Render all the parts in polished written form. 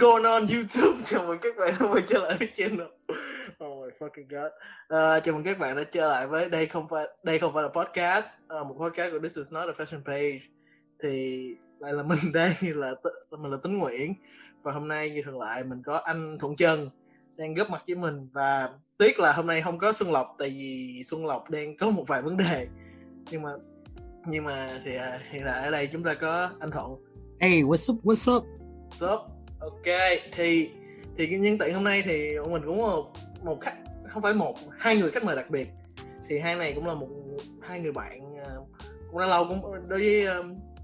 Going on YouTube, chào mừng các bạn đã quay trở lại với channel. Oh my fucking god. Chào mừng các bạn đã trở lại với đây không phải là podcast, một podcast của This is not a fashion page. Thì lại là mình đây, mình là Tính Nguyễn. Và hôm nay như thường lại mình có anh Thuận Trần đang góp mặt với mình. Và tiếc là hôm nay không có Xuân Lộc, tại vì Xuân Lộc đang có một vài vấn đề. Nhưng mà thì hiện tại ở đây chúng ta có anh Thuận. Hey, what's up? Ok, thì nhân tiện hôm nay thì mình cũng có một khách, không phải một, hai người khách mời đặc biệt. Thì hai này cũng là hai người bạn cũng đã lâu, cũng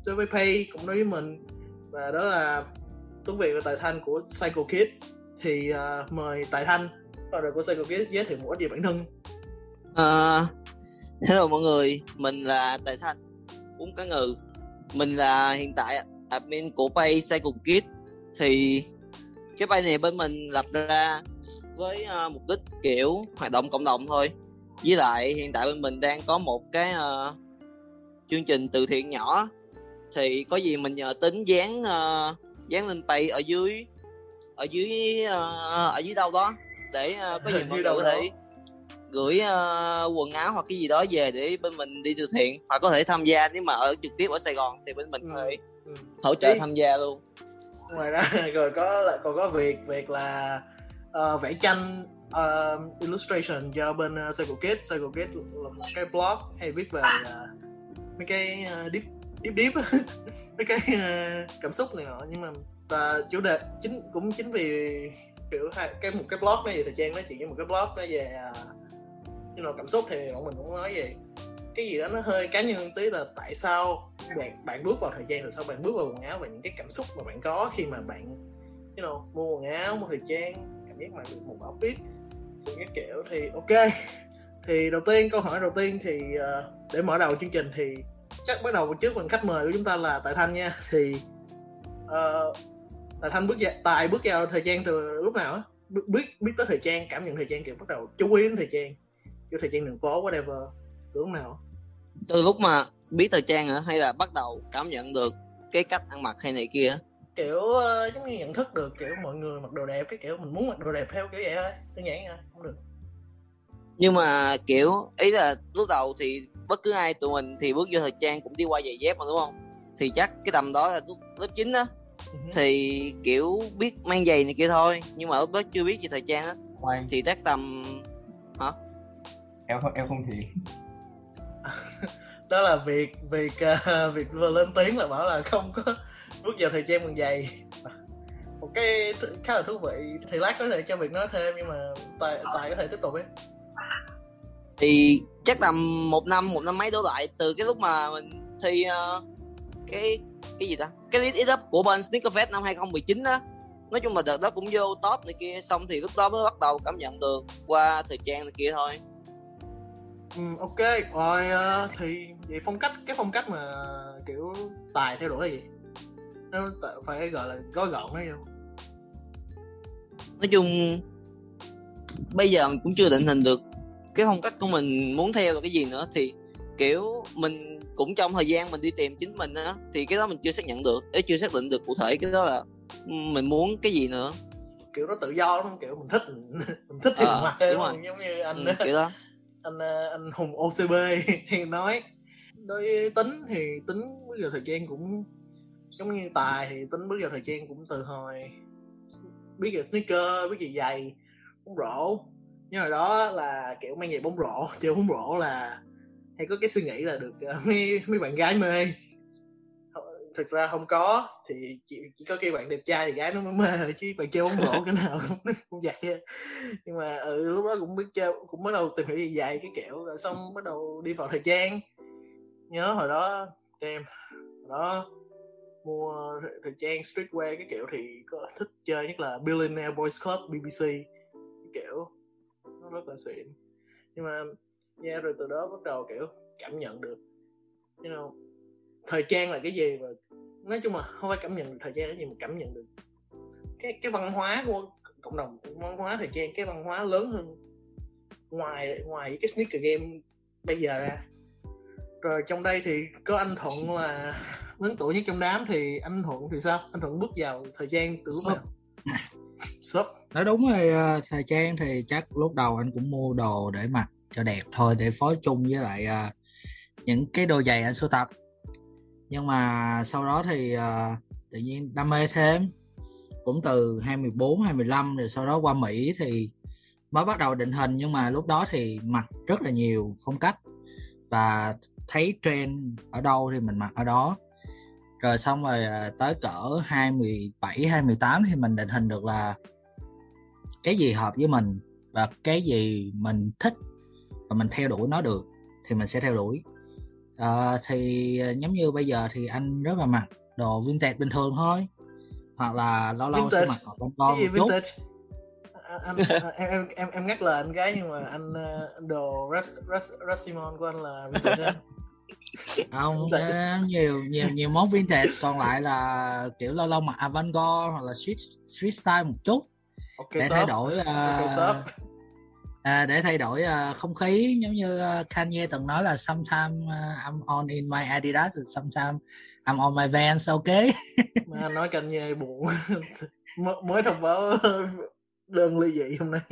đối với Pay, cũng đối với mình. Và đó là Tuấn Việt và Tài Thanh của Psycho Kids. Thì mời Tài Thanh, founder của Psycho Kids, giới thiệu một ít về bản thân. Hello mọi người, mình là Tài Thanh, uống cá ngừ. Mình là hiện tại admin của Pay Psycho Kids. Thì cái page này bên mình lập ra với mục đích kiểu hoạt động cộng đồng thôi. Với lại hiện tại bên mình đang có một cái chương trình từ thiện nhỏ. Thì có gì mình nhờ Tính dán lên page ở dưới đâu đó để có gì mọi người có thể gửi quần áo hoặc cái gì đó về để bên mình đi từ thiện, hoặc có thể tham gia nếu mà ở trực tiếp ở Sài Gòn thì bên mình có thể hỗ trợ tham gia luôn. Ngoài ra rồi còn có việc là vẽ tranh illustration cho bên Psycho Kids là một cái blog hay viết về mấy cái deep mấy cái cảm xúc này nọ. Nhưng mà chủ đề chính vì kiểu một cái blog này, thời trang nói chuyện với một cái blog đó về như là cảm xúc, thì bọn mình cũng nói về cái gì đó nó hơi cá nhân hơn tí, là tại sao bạn bước vào thời gian, rồi sau bạn bước vào quần áo và những cái cảm xúc mà bạn có khi mà bạn mua quần áo, mua thời trang, cảm giác mặc được một outfit sự các kiểu. Thì ok, thì câu hỏi đầu tiên thì để mở đầu chương trình thì chắc bắt đầu trước bằng khách mời của chúng ta là Tài Thanh nha. Thì Tài Thanh bước vào thời trang từ lúc nào á, biết tới thời trang, cảm nhận thời trang, kiểu bắt đầu chú ý đến thời trang, kiểu thời trang đường phố whatever. Từ lúc mà biết thời trang hả, hay là bắt đầu cảm nhận được cái cách ăn mặc hay này kia? Kiểu giống như nhận thức được kiểu mọi người mặc đồ đẹp, cái kiểu mình muốn mặc đồ đẹp theo kiểu vậy thôi, đơn giản thôi, không được. Nhưng mà kiểu ý là lúc đầu thì bất cứ ai tụi mình thì bước vô thời trang cũng đi qua giày dép mà, đúng không? Thì chắc cái tầm đó là lớp 9 á. Thì kiểu biết mang giày này kia thôi, nhưng mà lúc đó chưa biết gì thời trang á. Thì chắc tầm hả? Em không thiện. Đó là việc vừa lên tiếng là bảo là không có bước vào thời trang bằng giày, một cái khá là thú vị. Thì lát có thể cho việc nói thêm, nhưng mà Tài có thể tiếp tục ấy. Thì chắc tầm một năm mấy đổ lại, từ cái lúc mà mình thi cái gì ta, cái list it up của bên Sneaker Fest năm 2019 á. Nói chung là đợt đó cũng vô top này kia, xong thì lúc đó mới bắt đầu cảm nhận được qua thời trang này kia thôi. Ok, rồi thì vậy phong cách mà kiểu Tài theo đuổi là gì? Nó phải gọi là gói gọn đấy không? Nói chung bây giờ mình cũng chưa định hình được cái phong cách của mình muốn theo là cái gì nữa. Thì kiểu mình cũng trong thời gian mình đi tìm chính mình á, thì cái đó mình chưa xác định được cụ thể cái đó là mình muốn cái gì nữa. Kiểu nó tự do lắm, kiểu mình thích thì mình mặc thôi, giống như anh đó. Kiểu đó. Anh Hùng OCB thì nói. Đối với Tính thì Tính bước vào thời trang cũng giống như Tài, thì Tính bước vào thời trang cũng từ hồi biết về sneaker, biết về giày bóng rổ. Nhưng hồi đó là kiểu mang giày bóng rổ, chơi bóng rổ là hay có cái suy nghĩ là được mấy bạn gái mê. Thực ra không có, thì chỉ có cái bạn đẹp trai thì gái nó mới mê thôi, chứ bạn chơi bóng rổ cái nào cũng vậy. Nhưng mà lúc đó cũng biết chơi, cũng bắt đầu tìm hiểu gì vậy, cái kiểu rồi xong bắt đầu đi vào thời trang. Nhớ hồi đó em đó mua thời trang streetwear cái kiểu, thì có thích chơi nhất là Billionaire Boys Club BBC cái kiểu, nó rất là xịn. Nhưng mà rồi từ đó bắt đầu kiểu cảm nhận được thời trang là cái gì. Và nói chung là không phải cảm nhận được thời trang là cái gì mà cảm nhận được cái văn hóa của cộng đồng, văn hóa thời trang, cái văn hóa lớn hơn ngoài cái sneaker game bây giờ ra. Rồi trong đây thì có anh Thuận là lớn tuổi nhất trong đám, thì anh Thuận thì sao? Anh Thuận bước vào thời trang từ lúc nào? shop. Nói đúng rồi, thời trang thì chắc lúc đầu anh cũng mua đồ để mặc cho đẹp thôi, để phối chung với lại những cái đồ giày anh sưu tập. Nhưng mà sau đó thì tự nhiên đam mê thêm, cũng từ 24-25 rồi sau đó qua Mỹ thì mới bắt đầu định hình. Nhưng mà lúc đó thì mặc rất là nhiều phong cách và thấy trend ở đâu thì mình mặc ở đó. Rồi xong rồi tới cỡ 27-28 thì mình định hình được là cái gì hợp với mình và cái gì mình thích và mình theo đuổi nó được thì mình sẽ theo đuổi. Thì giống như bây giờ thì anh rất là mặc đồ vintage bình thường thôi, hoặc là lâu lâu sẽ mặc đồ con một chút. Em ngắt lời anh gái, nhưng mà anh đồ rap Simon của anh là vintage không? Nhiều món vintage, còn lại là kiểu lâu lâu mặc avant garde hoặc là street style một chút, okay, để thay đổi không khí. Giống như Kanye từng nói là sometimes I'm on in my Adidas, sometimes I'm on my Vans, ok. Mà nói Kanye buồn. Mới thông báo đơn ly dị hôm nay.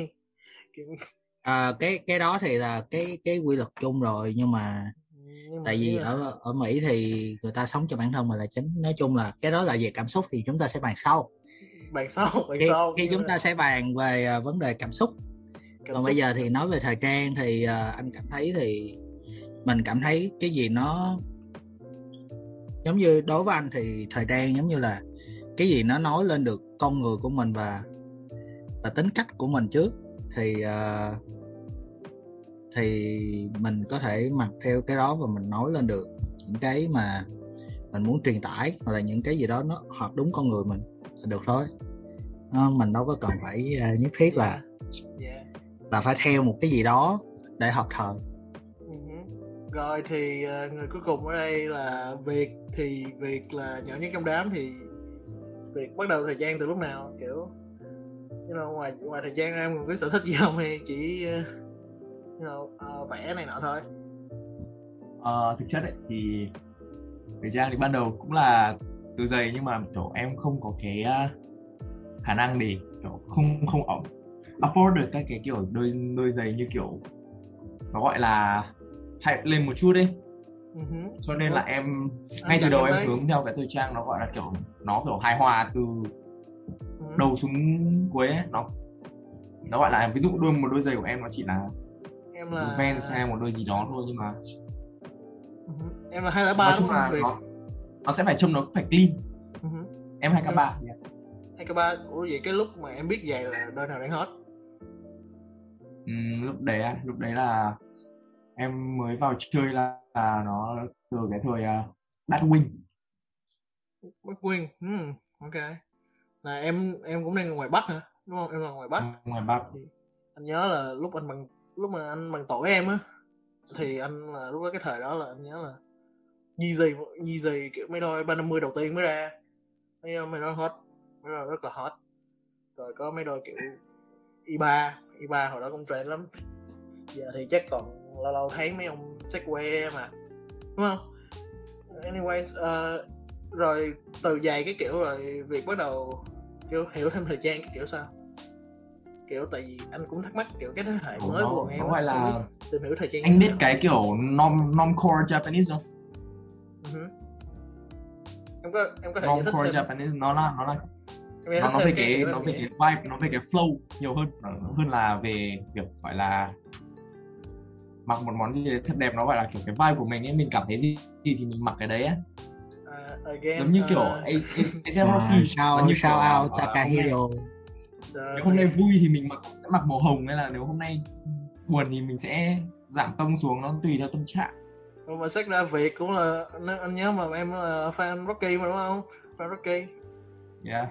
Cái đó thì là cái quy luật chung rồi, nhưng mà tại vì ở Mỹ thì người ta sống cho bản thân mình là chính. Nói chung là cái đó là về cảm xúc thì chúng ta sẽ bàn sau. Khi chúng ta sẽ bàn về vấn đề cảm xúc. Còn bây giờ thì nói về thời trang thì anh cảm thấy thì mình cảm thấy cái gì nó giống như đối với anh thì thời trang giống như là cái gì nó nói lên được con người của mình và tính cách của mình trước thì mình có thể mặc theo cái đó và mình nói lên được những cái mà mình muốn truyền tải hoặc là những cái gì đó nó hợp đúng con người mình được thôi. Mình đâu có cần phải nhất thiết là phải theo một cái gì đó để hợp thời. Rồi thì người cuối cùng ở đây là Việt. Thì Việt là nhỏ nhất trong đám, thì Việt bắt đầu thời trang từ lúc nào? Kiểu you know, ngoài thời trang em còn cái sở thích gì không, hay chỉ vẽ này nọ thôi? Thực chất ấy, thì thời trang thì ban đầu cũng là từ giày, nhưng mà chỗ em không có cái khả năng để chỗ không ổn afford được các cái kiểu đôi giày như kiểu nó gọi là hype lên một chút đi, cho nên là em ngay từ đầu em hướng theo cái thời trang nó gọi là kiểu nó kiểu hài hòa từ đầu xuống cuối ấy. Nó gọi là ví dụ một đôi giày của em nó chỉ là Vans hay một đôi gì đó thôi, nhưng mà em là 203 đúng không? Nó sẽ phải trông nó phải clean. Em 2K3 2K3. Ủa vậy cái lúc mà em biết giày là đôi nào đang hot? Lúc đấy là em mới vào chơi là nó từ cái thời Darkwing. Ok. Là em cũng đang ngoài Bắc hả? Đúng không? Em là ngoài Bắc. Ngoài Bắc. Thì anh nhớ là lúc mà anh bằng tuổi em á, thì anh là lúc đó cái thời đó là anh nhớ là Yeezy kiểu mấy đôi 350 đầu tiên mới ra. Mấy đôi hot, mấy đôi rất là hot. Rồi có mấy đôi kiểu i3 hồi đó cũng trend lắm. Giờ thì chắc còn lâu thấy mấy ông Segway mà, đúng không? Anyways, rồi từ giày cái kiểu rồi Việc bắt đầu kiểu hiểu thêm thời trang kiểu sao? Kiểu tại vì anh cũng thắc mắc kiểu cái thế hệ mới của bọn em gọi là tìm hiểu thời trang. Anh biết cái kiểu non-core Japanese không? Em có thể giải thích thêm. Japanese nó về cái vibe, nó về cái flow nhiều hơn là về việc gọi là mặc một món gì thật đẹp. Nó gọi là kiểu cái vibe của mình ấy, mình cảm thấy gì thì mình mặc cái đấy á. Giống như kiểu A$AP Rocky, như sao Takahiro. Nếu hôm nay vui thì mình sẽ mặc màu hồng, hay là nếu hôm nay buồn thì mình sẽ giảm tông xuống, nó tùy theo tâm trạng. Mà xét ra Việt cũng là, anh nhớ mà em là fan Rocky mà đúng không? Fan Rocky. Yeah.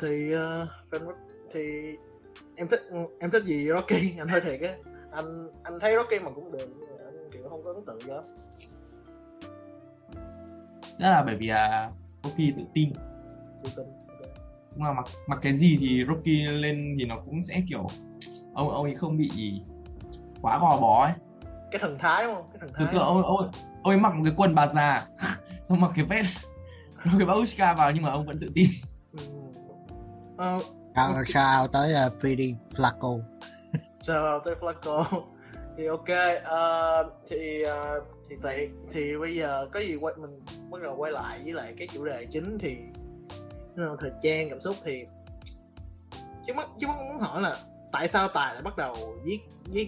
Thì fan Rocky thì em thích gì Rocky? Anh nói thiệt á, anh thấy Rocky mà cũng được, nhưng mà anh kiểu không có ấn tượng lắm. Đó là bởi vì Rocky tự tin. Cũng là mặc cái gì thì Rocky lên thì nó cũng sẽ kiểu ông ấy không bị quá gò bó ấy. Cái thần thái đúng không? Cái thần thái. Từ từ ông ấy mặc một cái quần bà già, xong mặc cái vest rồi Bauska vào nhưng mà ông vẫn tự tin. Sao tới Pretty Flaco. Sao tới Flaco thì ok. Thì bây giờ có gì quay, mình bắt đầu quay lại với lại cái chủ đề chính thì thời trang cảm xúc thì chứ muốn hỏi là tại sao Tài lại bắt đầu viết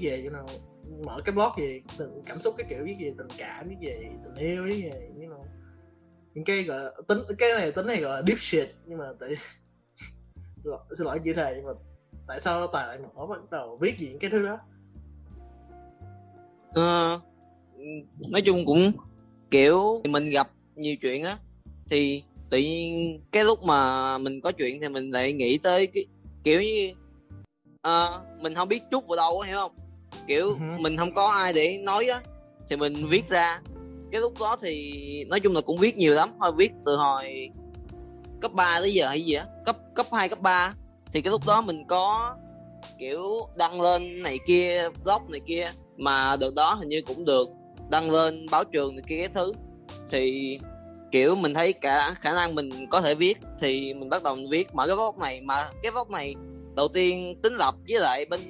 về mở cái blog gì cảm xúc, cái kiểu viết về tình cảm, viết về tình yêu, viết về những cái gọi là, tính này gọi là deep shit, nhưng mà tại xin lỗi chị thầy, nhưng mà tại sao Tài lại mở bắt đầu viết về những cái thứ đó? Nói chung cũng kiểu mình gặp nhiều chuyện á, thì tự nhiên cái lúc mà mình có chuyện thì mình lại nghĩ tới cái kiểu như mình không biết trút vào đâu á, hiểu không? Kiểu mình không có ai để nói á, thì mình viết ra. Cái lúc đó thì nói chung là cũng viết nhiều lắm, thôi viết từ hồi cấp 3 tới giờ hay gì á, cấp 2, cấp 3. Thì cái lúc đó mình có kiểu đăng lên này kia, blog này kia, mà đợt đó hình như cũng được đăng lên báo trường này kia cái thứ. Thì kiểu mình thấy cả khả năng mình có thể viết, thì mình bắt đầu mình viết mở cái blog này. Mà cái blog này đầu tiên Tính Lập với lại bên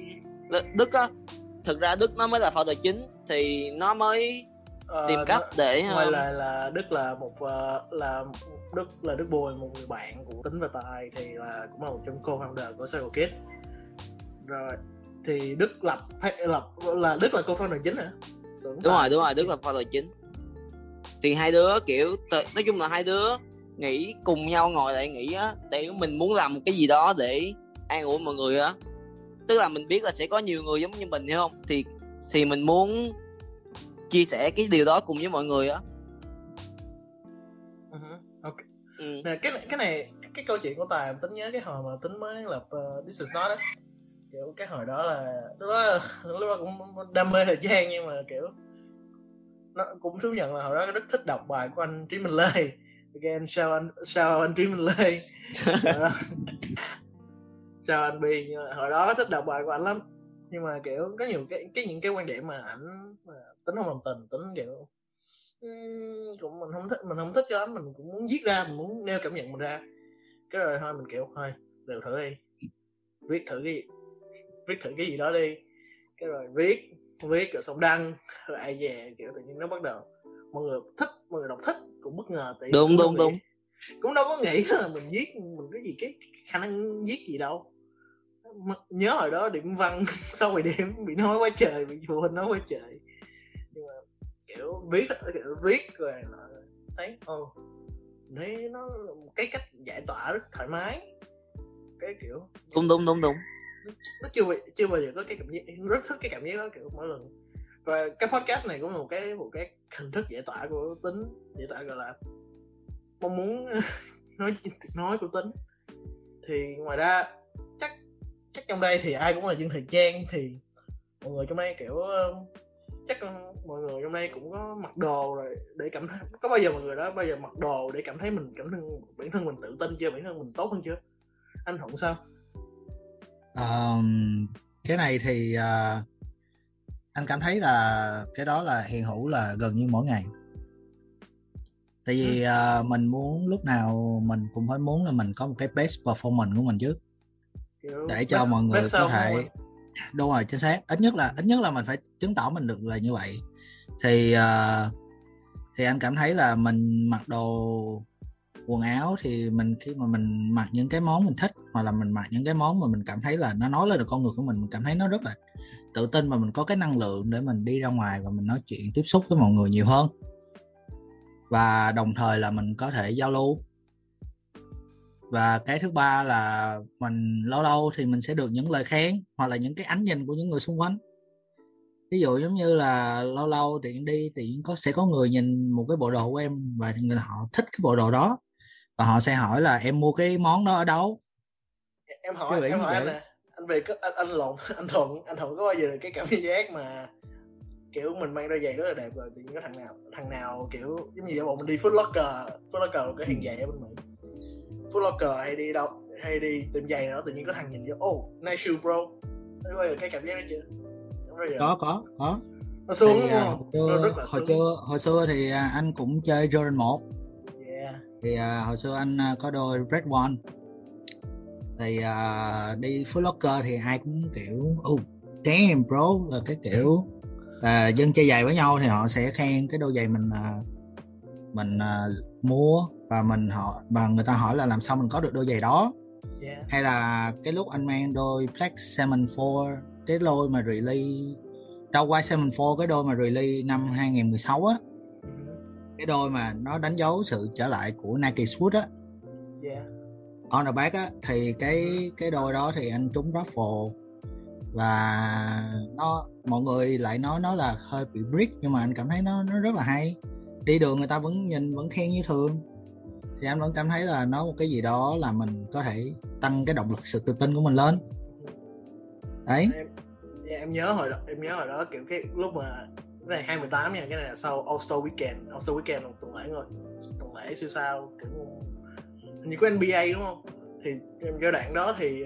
Đức á, thực ra Đức nó mới là founder chính, thì nó mới tìm cách để ngoài là Đức là Đức Bùi, một người bạn của Tính và Tài, thì là cũng là một trong co-founder của Psycho Kids. Rồi thì Đức Lập là Đức là co-founder chính hả? Đúng rồi, Đức là founder chính. Thì hai đứa kiểu nói chung là hai đứa nghĩ cùng nhau, ngồi lại nghĩ á, để mình muốn làm cái gì đó để an ủi mọi người á. Tức là mình biết là sẽ có nhiều người giống như mình, hiểu không? Thì mình muốn chia sẻ cái điều đó cùng với mọi người á. Okay. Nè, cái câu chuyện của Tài Tính nhớ cái hồi mà Tính mới lập This is not á, kiểu cái hồi đó là lúc đó cũng đam mê thời trang, nhưng mà kiểu nó cũng thú nhận là hồi đó rất thích đọc bài của anh Trí Minh Lê. Again, sao anh Trí Minh Lê. Sao anh Bi, nhưng mà hồi đó thích đọc bài của ảnh lắm. Nhưng mà kiểu có nhiều cái những cái quan điểm mà ảnh mà Tính không làm tình, Tính kiểu cũng mình không thích cho lắm, mình cũng muốn viết ra, mình muốn nêu cảm nhận mình ra. Cái rồi thôi mình kiểu thôi, đều thử đi. Viết thử cái gì đó đi. Cái rồi viết rồi xong đăng, rồi ai về kiểu tự nhiên nó bắt đầu mọi người thích, mọi người đọc thích, cũng bất ngờ tí. Đúng. Cũng đâu có nghĩ là mình viết mình cái gì, cái khả năng viết gì đâu. Nhớ hồi đó điểm văn sau rồi điểm bị nói quá trời, bị phụ huynh nói quá trời. Nhưng mà kiểu viết rồi là thấy thấy nó một cái cách giải tỏa rất thoải mái. Cái kiểu đúng. Nó chưa bao giờ có cái cảm giác, rất thích cái cảm giác đó kiểu mỗi lần. Và cái podcast này cũng là một cái hình thức giải tỏa của Tính, giải tỏa gọi là mong muốn nói của Tính. Thì ngoài ra chắc trong đây thì ai cũng là dân thời trang, thì mọi người trong đây kiểu chắc mọi người trong đây cũng có mặc đồ rồi để cảm thấy, có bao giờ mặc đồ để cảm thấy mình bản thân mình tự tin chưa, bản thân mình tốt hơn chưa? Anh Thuận sao? Cái này thì anh cảm thấy là cái đó là hiện hữu, là gần như mỗi ngày. Tại vì mình muốn lúc nào mình cũng phải muốn là mình có một cái best performance của mình trước, để cho mọi người có thể đúng rồi, chính xác. Ít nhất là mình phải chứng tỏ mình được là như vậy. Thì anh cảm thấy là mình mặc đồ quần áo thì mình khi mà mình mặc những cái món mình thích, hoặc là mình mặc những cái món mà mình cảm thấy là nó nói lên được con người của mình cảm thấy nó rất là tự tin, và mình có cái năng lượng để mình đi ra ngoài và mình nói chuyện, tiếp xúc với mọi người nhiều hơn, và đồng thời là mình có thể giao lưu. Và cái thứ ba là mình lâu lâu thì mình sẽ được những lời khen hoặc là những cái ánh nhìn của những người xung quanh. Ví dụ giống như là lâu lâu tiện sẽ có người nhìn một cái bộ đồ của em và họ thích cái bộ đồ đó, và họ sẽ hỏi là em mua cái món đó ở đâu. Em hỏi anh nè, anh Thuận có bao giờ được cái cảm giác mà kiểu mình mang đôi giày rất là đẹp rồi thì có thằng nào kiểu giống như bọn mình đi Foot Locker là cái hàng giày ở bên Mỹ, Foot Locker hay đi đâu hay đi tìm giày nào đó, tự nhiên có thằng nhìn vô nice shoe bro. Có bao giờ cái cảm giác đó chưa? Có. Nó xuống thì, đúng không? Hồi xưa thì anh cũng chơi Jordan 1. Yeah. Thì hồi xưa anh có đôi Red One. Thì đi Foot Locker thì ai cũng kiểu damn bro, cái kiểu dân chơi giày với nhau thì họ sẽ khen cái đôi giày mình mua và người ta hỏi là làm sao mình có được đôi giày đó. Yeah. Hay là cái lúc anh mang đôi Black Seven 4, cái đôi mà release đâu White Seven 4, cái đôi mà release năm 2016 á, cái đôi mà nó đánh dấu sự trở lại của Nike Swoosh á, yeah, on the back á, thì cái đôi đó thì anh trúng raffle và nó mọi người lại nói nó là hơi bị brick, nhưng mà anh cảm thấy nó rất là hay. Đi đường người ta vẫn nhìn vẫn khen như thường, thì anh vẫn cảm thấy là nó một cái gì đó là mình có thể tăng cái động lực sự tự tin của mình lên đấy. Em nhớ hồi đó kiểu cái lúc mà cái này 2018 nha, cái này là sau All Star Weekend, một tuần lễ siêu sao kiểu như của NBA đúng không? Thì giai đoạn đó thì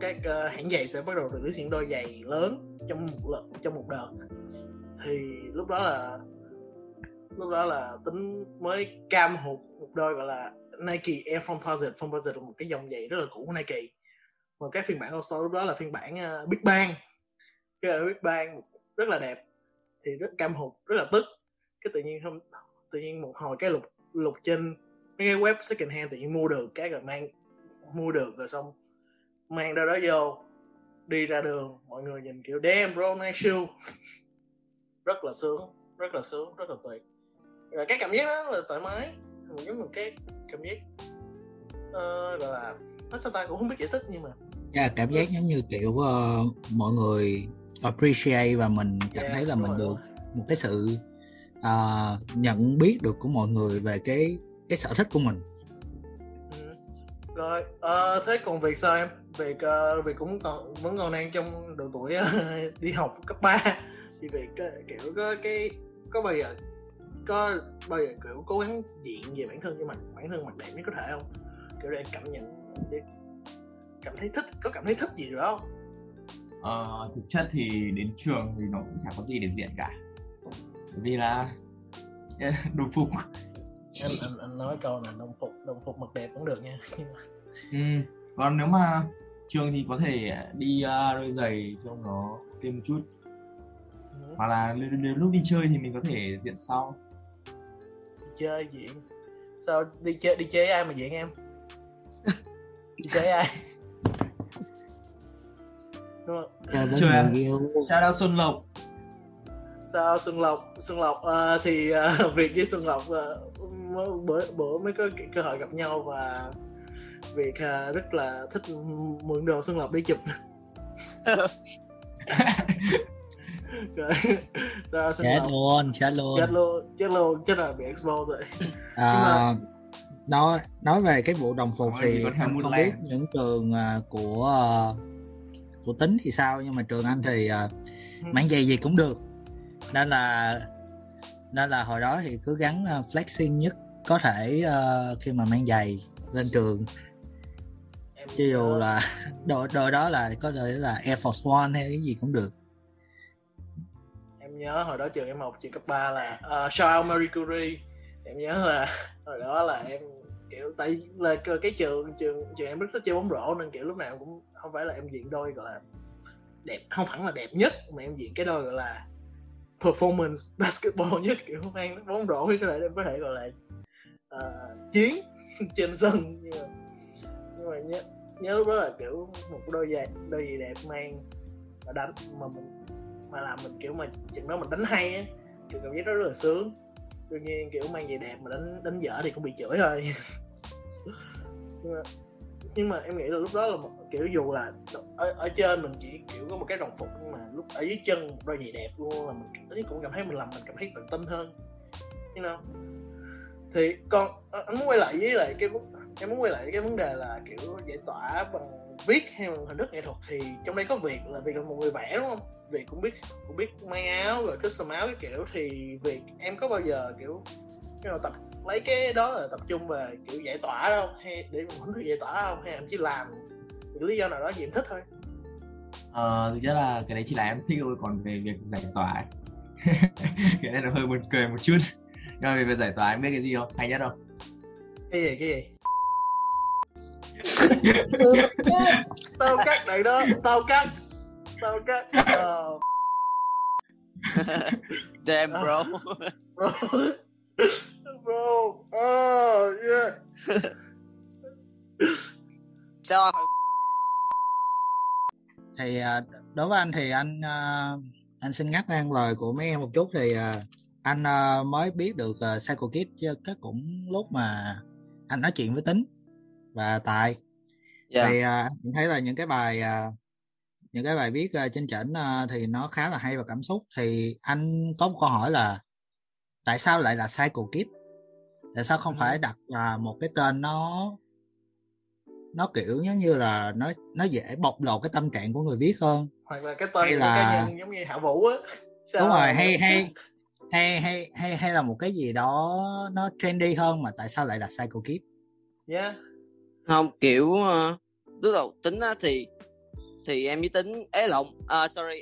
các hãng giày sẽ bắt đầu release những đôi giày lớn trong một đợt. Thì lúc đó là Tính mới cam hụt một đôi gọi là Nike Air Foamposite là một cái dòng giày rất là cũ của Nike. Mà cái phiên bản All Star lúc đó là phiên bản Big Bang. Cái Air Big Bang rất là đẹp. Thì rất cam hụt, rất là tức. Cái tự nhiên một hồi cái lục trên mấy cái web second hand tự nhiên mua được cái rồi xong mang đôi đó vô đi ra đường mọi người nhìn kiểu damn bro nice shoe, rất là sướng, rất là tuyệt. Rồi cái cảm giác đó là thoải mái, giống một cái cảm giác gọi là nó sao ta cũng không biết giải thích, nhưng mà cảm giác giống như kiểu mọi người appreciate và mình cảm thấy là mình được một cái sự nhận biết được của mọi người về cái sở thích của mình. Rồi thế còn việc sao em? Việc cũng vẫn còn đang trong độ tuổi đi học cấp 3 thì việc kiểu có bao giờ kiểu cố gắng diện về bản thân mình đẹp nhất có thể không? Kiểu để cảm thấy thích gì rồi đó. Thực chất thì đến trường thì nó cũng chẳng có gì để diện cả, bởi vì là đồng phục. Anh nói câu này, đồng phục mặc đẹp cũng được nha. Còn nếu mà trường thì có thể đi đôi giày trong đó thêm một chút, hoặc là lúc đi chơi thì mình có thể diện sau. Chơi diện sao? Đi chơi ai mà diện em? Đi chơi ai? Chào đa Xuân Lộc thì việc với Xuân Lộc bữa mới có cơ hội gặp nhau và việc rất là thích mượn đồ Xuân Lộc để chụp. Rồi, sao Xuân Lộc chết luôn chắc là bị expose rồi. Nói về cái vụ đồng phục thì không biết những trường của Tính thì sao, nhưng mà trường anh thì mảng giày gì cũng được, nên là hồi đó thì cứ gắn flexing nhất có thể khi mà mang giày lên trường. Cho dù là đội đó là có thể là Air Force One hay cái gì cũng được. Em nhớ hồi đó trường em học trường cấp 3 là Charles Marie Curie. Em nhớ là hồi đó là em kiểu tại là cái trường em rất thích chơi bóng rổ, nên kiểu lúc nào cũng không phải là em diện đôi gọi là đẹp, không hẳn là đẹp nhất, mà em diện cái đôi gọi là performance basketball nhất, kiểu mang bóng rổ với cái này em có thể gọi là chiến trên sân. Nhưng mà nhớ lúc đó là kiểu một đôi giày đẹp mang mà đánh mà làm mình kiểu mà chừng đó mình đánh hay á, kiểu cảm giác đó rất là sướng. Tuy nhiên kiểu mang giày đẹp mà đánh dở thì cũng bị chửi thôi. nhưng mà em nghĩ là lúc đó là kiểu dù là ở trên mình chỉ kiểu có một cái đồng phục, nhưng mà lúc ở dưới chân một đôi giày đẹp luôn là mình cũng cảm thấy mình cảm thấy tự tin hơn, you know. Thì còn em muốn quay lại với cái vấn đề là kiểu giải tỏa bằng viết hay bằng hình thức nghệ thuật, thì trong đây có việc là một người vẽ đúng không? Việc cũng biết may áo rồi custom áo cái kiểu, thì việc em có bao giờ kiểu tập lấy cái đó là tập trung về kiểu giải tỏa đâu, hay để mình muốn giải tỏa không, hay em chỉ làm vì lý do nào đó gì em thích thôi? Thực ra là cái đấy chỉ là em thích thôi, còn về việc giải tỏa cái này nó hơi buồn cười một chút. Nhưng mà về việc giải tỏa em biết cái gì không hay nhất không? Cái gì? Tao cắt đoạn đó, tao cắt. Damn bro. Bro. Oh yeah. Sao? Thì đối với anh thì anh xin ngắt ngang lời của mấy em một chút. Thì anh mới biết được Psycho Kids cái cũng lúc mà anh nói chuyện với Tính và Tài. Thì anh cũng thấy là những cái bài viết trên trển thì nó khá là hay và cảm xúc. Thì anh có một câu hỏi là tại sao lại là Psycho Kids? Tại sao không phải đặt một cái tên nó kiểu giống như là nó dễ bộc lộ cái tâm trạng của người viết hơn, hoặc là cái tên là cá nhân giống như Hạ Vũ á. Đúng rồi, hay là một cái gì đó nó trendy hơn, mà tại sao lại là Psycho Kids? Yeah. Không, kiểu lúc đầu Tính á thì em với Tính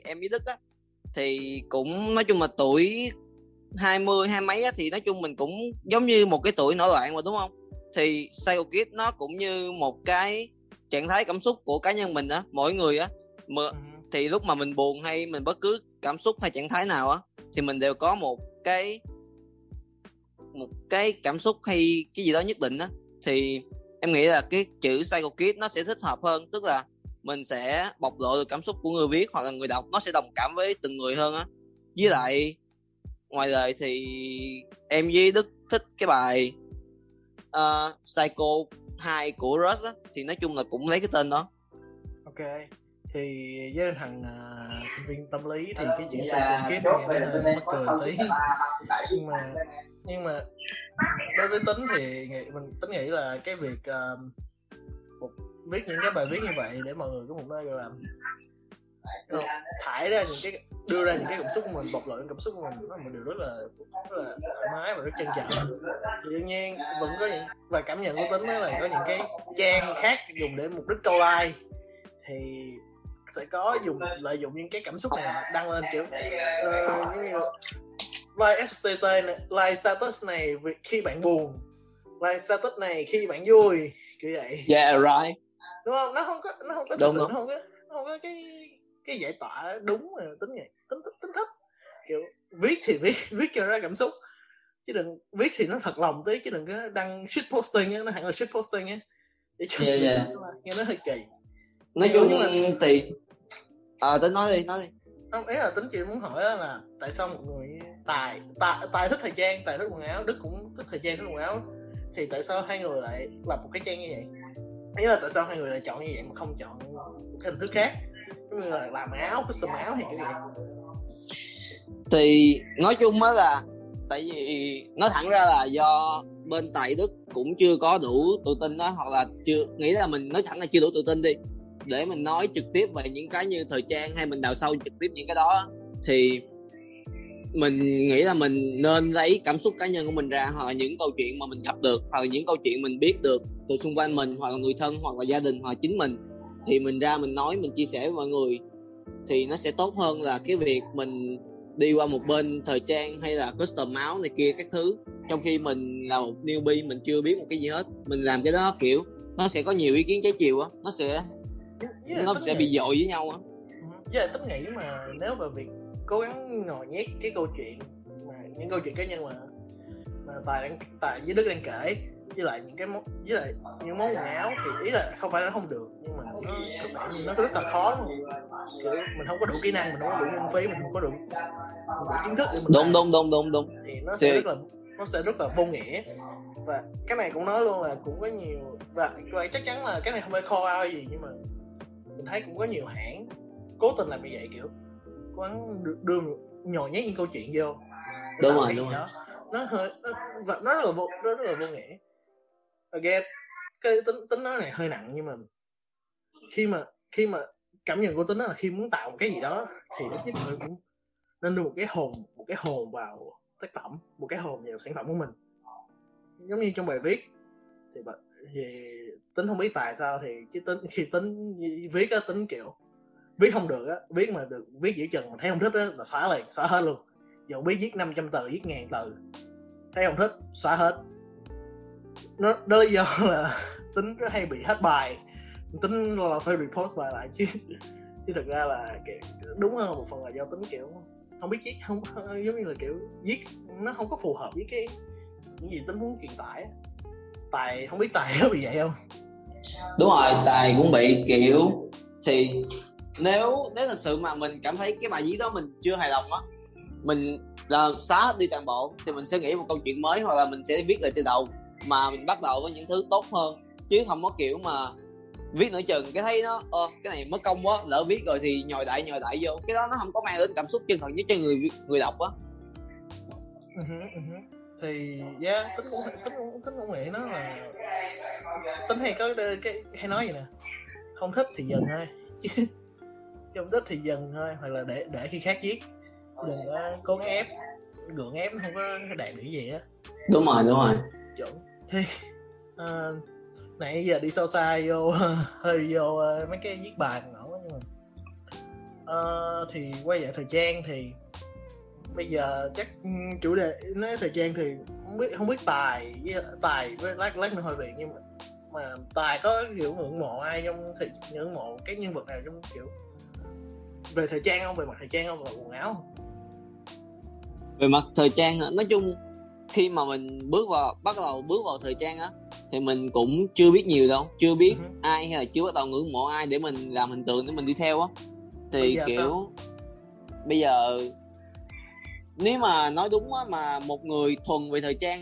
em với Đức á thì cũng nói chung là tuổi 20 hai mấy á, thì nói chung mình cũng giống như một cái tuổi nổi loạn mà, đúng không? Thì Psycho Kids nó cũng như một cái trạng thái cảm xúc của cá nhân mình á, mỗi người á. Thì lúc mà mình buồn hay mình bất cứ cảm xúc hay trạng thái nào á, thì mình đều có một cái cảm xúc hay cái gì đó nhất định á. Thì em nghĩ là cái chữ Psycho Kids nó sẽ thích hợp hơn, tức là mình sẽ bộc lộ được cảm xúc của người viết hoặc là người đọc, nó sẽ đồng cảm với từng người hơn á. Với lại ngoài đời thì em với Đức thích cái bài Psycho 2 của Rush á, thì nói chung là cũng lấy cái tên đó. Ok, thì với thằng sinh viên tâm lý thì cái chuyện Psycho Kids này nó mắc cười tí, nhưng mà đối với Tính thì nghĩ là cái việc viết những cái bài viết như vậy để mọi người có một nơi gọi là đưa ra những cái cảm xúc của mình, bộc lộ những cảm xúc của mình, nó là một điều rất là thoải mái và rất trân trọng. Thì đương nhiên vẫn có những, và cảm nhận của Tính là có những cái trang khác dùng để mục đích câu like thì sẽ có lợi dụng những cái cảm xúc này đăng lên, kiểu như like STT này, like status này khi bạn buồn, like status này khi bạn vui, kiểu vậy. Yeah right. Đúng không? Nó không có cái giải tỏa đúng mà tính thích. Kiểu viết thì viết cho ra cảm xúc, chứ đừng viết thì nó thật lòng tí, chứ đừng có đăng shit posting á, nó hẳn là shit posting á. Yeah. Nghe nó hơi kỳ. Nói chung thì Tính nói đi. Không, ý là Tính chỉ muốn hỏi là tại sao một người Tài thích thời trang, Tài thích quần áo, Đức cũng thích thời trang, thích quần áo, thì tại sao hai người lại làm một cái trang như vậy? Ý là tại sao hai người lại chọn như vậy mà không chọn hình thức khác, giống như là làm áo, custom áo hay cái gì? Thì nói chung á là tại vì nói thẳng ra là do bên Tài Đức cũng chưa có đủ tự tin đó, hoặc là chưa đủ tự tin đi để mình nói trực tiếp về những cái như thời trang hay mình đào sâu trực tiếp những cái đó. Thì mình nghĩ là mình nên lấy cảm xúc cá nhân của mình ra, hoặc là những câu chuyện mà mình gặp được, hoặc là những câu chuyện mình biết được từ xung quanh mình, hoặc là người thân, hoặc là gia đình, hoặc là chính mình, thì mình ra mình nói, mình chia sẻ với mọi người thì nó sẽ tốt hơn là cái việc mình đi qua một bên thời trang hay là custom áo này kia các thứ, trong khi mình là một newbie, mình chưa biết một cái gì hết, mình làm cái đó kiểu nó sẽ có nhiều ý kiến trái chiều á, nó sẽ bị dội với nhau á. Với lại Tính nghĩ mà nếu mà việc cố gắng ngồi nhét cái câu chuyện mà những câu chuyện cá nhân mà Tài với Đức đang kể với lại những món quần áo thì ý là không phải nó không được, nhưng mà nó rất là khó, kiểu mình không có đủ kỹ năng, mình không có đủ kinh phí, mình không có đủ kiến thức để mình đúng thì nó sẽ rất là vô nghĩa. Và cái này cũng nói luôn là cũng có nhiều, và chắc chắn là cái này không phải kho ai gì, nhưng mà mình thấy cũng có nhiều hãng cố tình làm như vậy, kiểu cố gắng đưa nhồi nhét những câu chuyện vô. Đúng rồi. Nó rất là vô nghĩa. Again, cái tính nó này hơi nặng, nhưng mà khi mà cảm nhận của Tính đó là khi muốn tạo một cái gì đó thì nó cũng nên đưa một cái hồn vào tác phẩm, một cái hồn vào sản phẩm của mình. Giống như trong bài viết thì Tính không biết tại sao thì cái Tính khi Tính viết á, Tính kiểu viết không được á, viết mà được viết giữa chừng mà thấy không thích á là xóa liền, xóa hết luôn. Dù biết viết 500 từ, viết 1000 từ, thấy không thích, xóa hết. Đó lý do là Tính rất hay bị hết bài, Tính là phải repost bài lại chứ thực ra là kiểu, đúng hơn một phần là do Tính kiểu không biết viết, không giống như là kiểu viết nó không có phù hợp với cái những gì Tính muốn truyền tải. Tài không biết Tài có bị vậy không? Đúng rồi, Tài cũng bị kiểu thì nếu thật sự mà mình cảm thấy cái bài viết đó mình chưa hài lòng á, mình là xóa hết đi toàn bộ thì mình sẽ nghĩ một câu chuyện mới hoặc là mình sẽ viết lại từ đầu, mà mình bắt đầu với những thứ tốt hơn chứ không có kiểu mà viết nửa chừng cái thấy nó cái này mất công quá, lỡ viết rồi thì nhồi đại vô cái đó, nó không có mang đến cảm xúc chân thật nhất cho người đọc á. Thì yeah, tính cũng nghĩ nó là Tính hay có cái hay nói vậy nè, không thích thì dần thôi chứ không thích thì dần thôi, hoặc là để khi khác viết, đừng có cố ép gượng ép, không có đạt được gì á. Đúng rồi chuẩn. Thì nãy giờ đi sâu xa vô hơi vô mấy cái viết bài nữa, nhưng mà thì quay lại thời trang thì bây giờ chắc chủ đề nói thời trang thì không biết Tài với lát nữa hơi việc, nhưng mà Tài có kiểu ngưỡng mộ ai trong thì ngưỡng mộ cái nhân vật nào trong kiểu về thời trang không, về mặt thời trang không, về quần áo không? Về mặt thời trang nói chung khi mà mình bắt đầu bước vào thời trang á thì mình cũng chưa biết nhiều đâu, chưa biết ai hay là chưa bắt đầu ngưỡng mộ ai để mình làm hình tượng để mình đi theo á. Thì kiểu sao? Bây giờ nếu mà nói đúng á, mà một người thuần về thời trang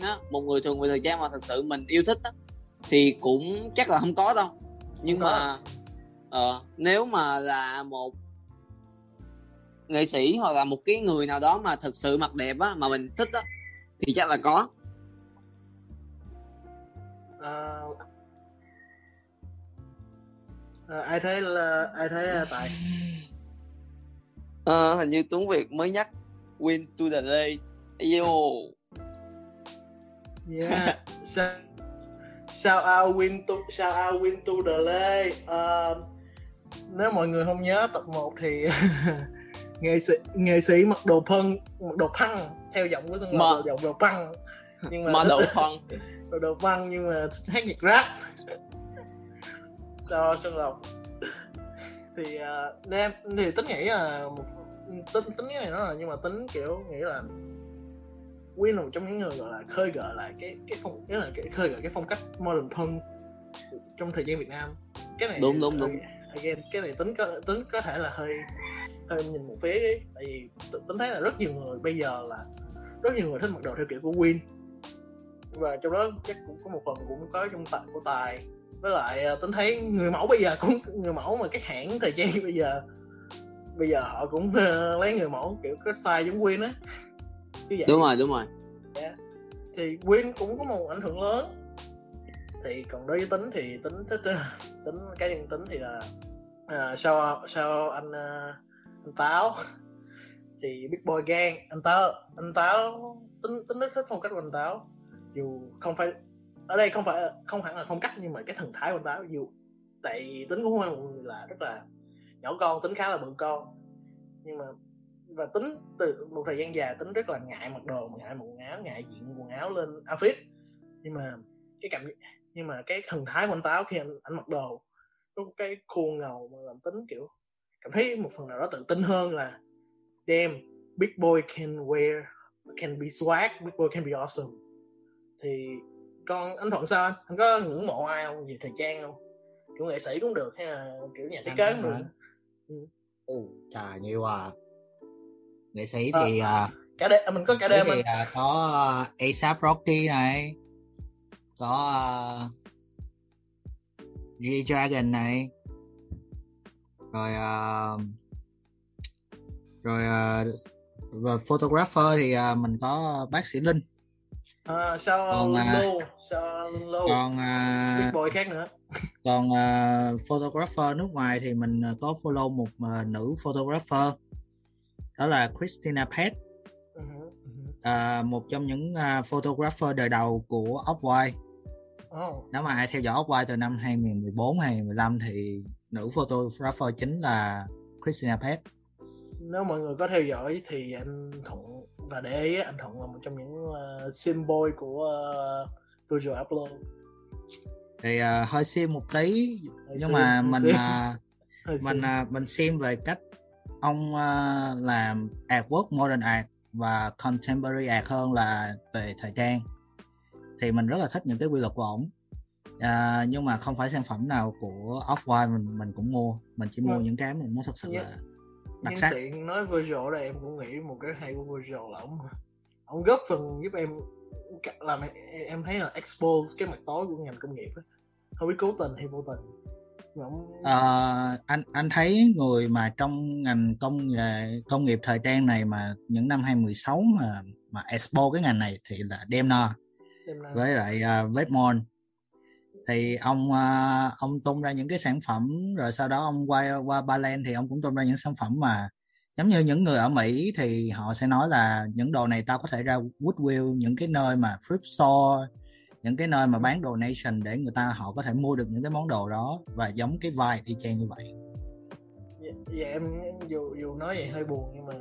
mà thật sự mình yêu thích á thì cũng chắc là không có đâu. Nhưng không mà nếu mà là một nghệ sĩ hoặc là một cái người nào đó mà thật sự mặc đẹp á mà mình thích á thì chắc là có. Ai thấy Tài? Hình như Tuấn Việt mới nhắc Win to the Lay. Yeah. Shout out win to the Lay. Nếu mọi người không nhớ tập 1 thì nghệ sĩ mặc đồ punk theo giọng của Xuân Lộc, giọng đồ punk nhưng mà đồ punk nhưng mà hát nhạc rap cho Xuân Lộc. Thì em thì Tính nghĩ là tính cái này nó là, nhưng mà Tính kiểu nghĩ là Win là một trong những người gọi là khơi gợi lại cái phong, nghĩa là khơi gợi cái phong cách modern punk trong thời gian Việt Nam. Cái này đúng again, cái này tính có thể là hơi nhìn một phía ấy, tại vì Tính thấy là rất nhiều người bây giờ là rất nhiều người thích mặc đồ theo kiểu của Win, và trong đó chắc cũng có một phần cũng có trong tặng của Tài. Với lại Tính thấy người mẫu mà các hãng thời trang bây giờ họ cũng lấy người mẫu kiểu có size giống Win á. Đúng rồi yeah. Thì Win cũng có một ảnh hưởng lớn. Thì còn đối với Tính thì Tính thích Tính cá nhân Tính thì là sao anh Táo thì Big Boy Gang, anh Táo tính rất thích phong cách của anh Táo, dù không phải ở đây không hẳn là phong cách nhưng mà cái thần thái của anh Táo. Dù tại vì Tính cũng là rất là nhỏ con, Tính khá là bự con, nhưng mà và Tính từ một thời gian dài Tính rất là ngại mặc đồ, ngại mặc quần áo, ngại diện quần áo lên outfit, nhưng mà cái thần thái của anh Táo khi anh mặc đồ có cái khuôn ngầu mà làm Tính kiểu cảm thấy một phần nào đó tự tin hơn là damn, big boy can be swag, big boy can be awesome. Thì con anh Thuận sao, anh có ngưỡng mộ ai không về thời trang không, kiểu nghệ sĩ cũng được hay là kiểu nhà thiết kế cũng được? Trời nhiều à. Nghệ sĩ thì cả đêm mình có cả đêm thì có A$AP Rocky này, có G-Dragon này, rồi photographer thì mình có bác sĩ Linh, sao lâu big boy khác nữa. Còn photographer nước ngoài thì mình có follow một nữ photographer đó là Christina Pett, một trong những photographer đời đầu của Off-White. Nếu mà ai theo dõi Off-White từ năm 2014 hay 2015 thì nữ photographer chính là Christina Pett. Nếu mọi người có theo dõi thì anh Thuận và để ý anh Thuận là một trong những symbol của Virgil Abloh thì hơi xem một tí, nhưng mà mình xem về cách ông làm artwork modern art và contemporary art hơn là về thời trang, thì mình rất là thích những cái quy luật của ổng. Nhưng mà không phải sản phẩm nào của Off-White mình cũng mua, mình chỉ mua những cái mình nó thật sự là đặc sắc. Tiện nói Virgil đây, em cũng nghĩ một cái hay của Virgil là ổng góp phần giúp em làm em thấy là expose cái mặt tối của ngành công nghiệp ấy. Không biết cố tình hay vô tình. Anh thấy người mà trong ngành công nghiệp thời trang này mà những năm 2016 mà expo cái ngành này thì là Demna với lại Vagabond, thì ông tung ra những cái sản phẩm, rồi sau đó ông qua Balenciaga thì ông cũng tung ra những sản phẩm mà giống như những người ở Mỹ thì họ sẽ nói là những đồ này tao có thể ra Goodwill, những cái nơi mà thrift store, những cái nơi mà bán donation để người ta họ có thể mua được những cái món đồ đó, và giống cái vibe y chang như vậy. Dạ em dù nói vậy hơi buồn, nhưng mà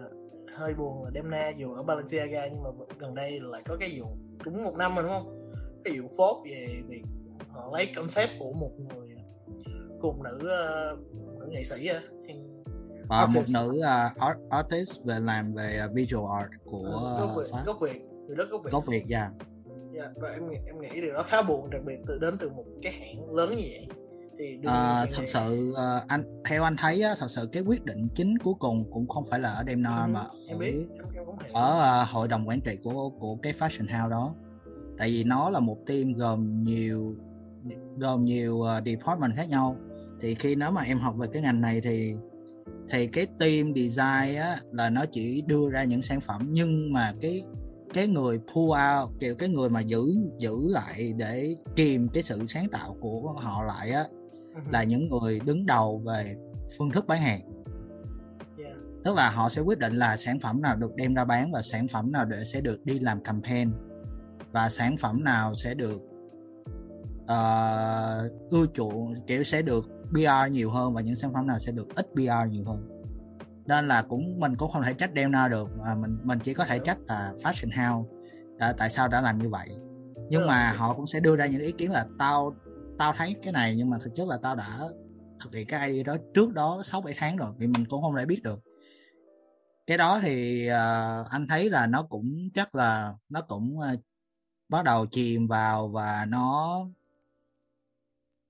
hơi buồn là Demna dù ở Balenciaga nhưng mà gần đây lại có cái vụ đúng một năm rồi đúng không? Cái vụ phốt về việc họ lấy concept của một người, của một nữ nghệ sĩ á, một nữ artist về làm về visual art của gốc Việt dạ. Dạ, và em nghĩ điều đó khá buồn, đặc biệt từ một cái hãng lớn như vậy. Thì thật sự theo anh thấy á, thật sự cái quyết định chính cuối cùng cũng không phải là ở Demna mà ở hội đồng quản trị của cái fashion house đó. Tại vì nó là một team gồm nhiều department khác nhau. Thì khi nếu mà em học về cái ngành này thì cái team design á, là nó chỉ đưa ra những sản phẩm, nhưng mà cái người pull out, kiểu cái người mà giữ lại để kìm cái sự sáng tạo của họ lại á, là những người đứng đầu về phương thức bán hàng. Tức là họ sẽ quyết định là sản phẩm nào được đem ra bán, và sản phẩm nào sẽ được đi làm campaign, và sản phẩm nào sẽ được ưa chuộng, kiểu sẽ được PR nhiều hơn, và những sản phẩm nào sẽ được ít PR nhiều hơn. Nên là mình cũng không thể trách Demna được, mà mình chỉ có thể trách là fashion house tại sao đã làm như vậy. Nhưng mà họ cũng sẽ đưa ra những ý kiến là tao thấy cái này, nhưng mà thực chất là tao đã thực hiện cái idea đó trước đó 6-7 tháng rồi, vì mình cũng không thể biết được. Cái đó thì anh thấy là nó cũng chắc là nó cũng bắt đầu chìm vào, và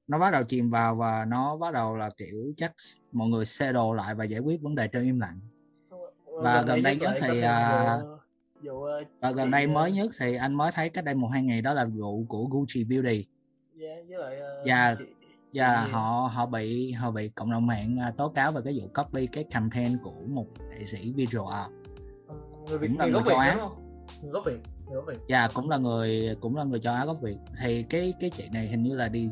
nó bắt đầu chìm vào, và nó bắt đầu là kiểu chắc mọi người xe đồ lại và giải quyết vấn đề trên im lặng. Và gần đây nhất thì và gần đây mới nhất thì anh mới thấy cách đây 1-2 ngày đó là vụ của Gucci Beauty. Và họ bị cộng đồng mạng tố cáo về cái vụ copy cái campaign của một nghệ sĩ visual art. Người Việt Nam không? Người Việt. Dạ, cũng là người châu Á gốc Việt. Thì cái chị này hình như là đi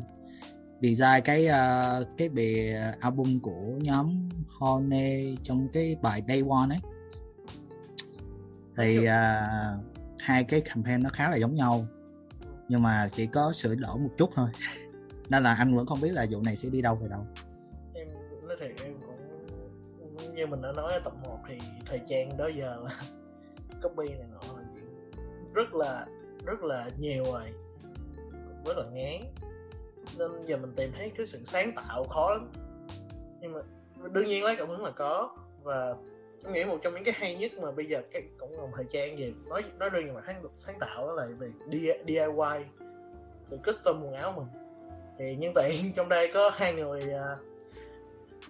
design cái bìa album của nhóm Honey trong cái bài Day One ấy, thì hai cái campaign nó khá là giống nhau, nhưng mà chỉ có sửa đổi một chút thôi. Nên là anh vẫn không biết là vụ này sẽ đi đâu về đâu. Em nói thiệt, em cũng như mình đã nói ở tập 1 thì thời trang đó giờ là copy này nọ rất là nhiều rồi, rất là ngán. Nên giờ mình tìm thấy cái sự sáng tạo khó lắm. Nhưng mà đương nhiên lấy cảm hứng là có. Và em nghĩ một trong những cái hay nhất mà bây giờ cái cộng đồng thời trang gì nói đương nhiên mà sáng tạo đó là về DIY, từ custom quần áo mình. Thì nhân tiện trong đây có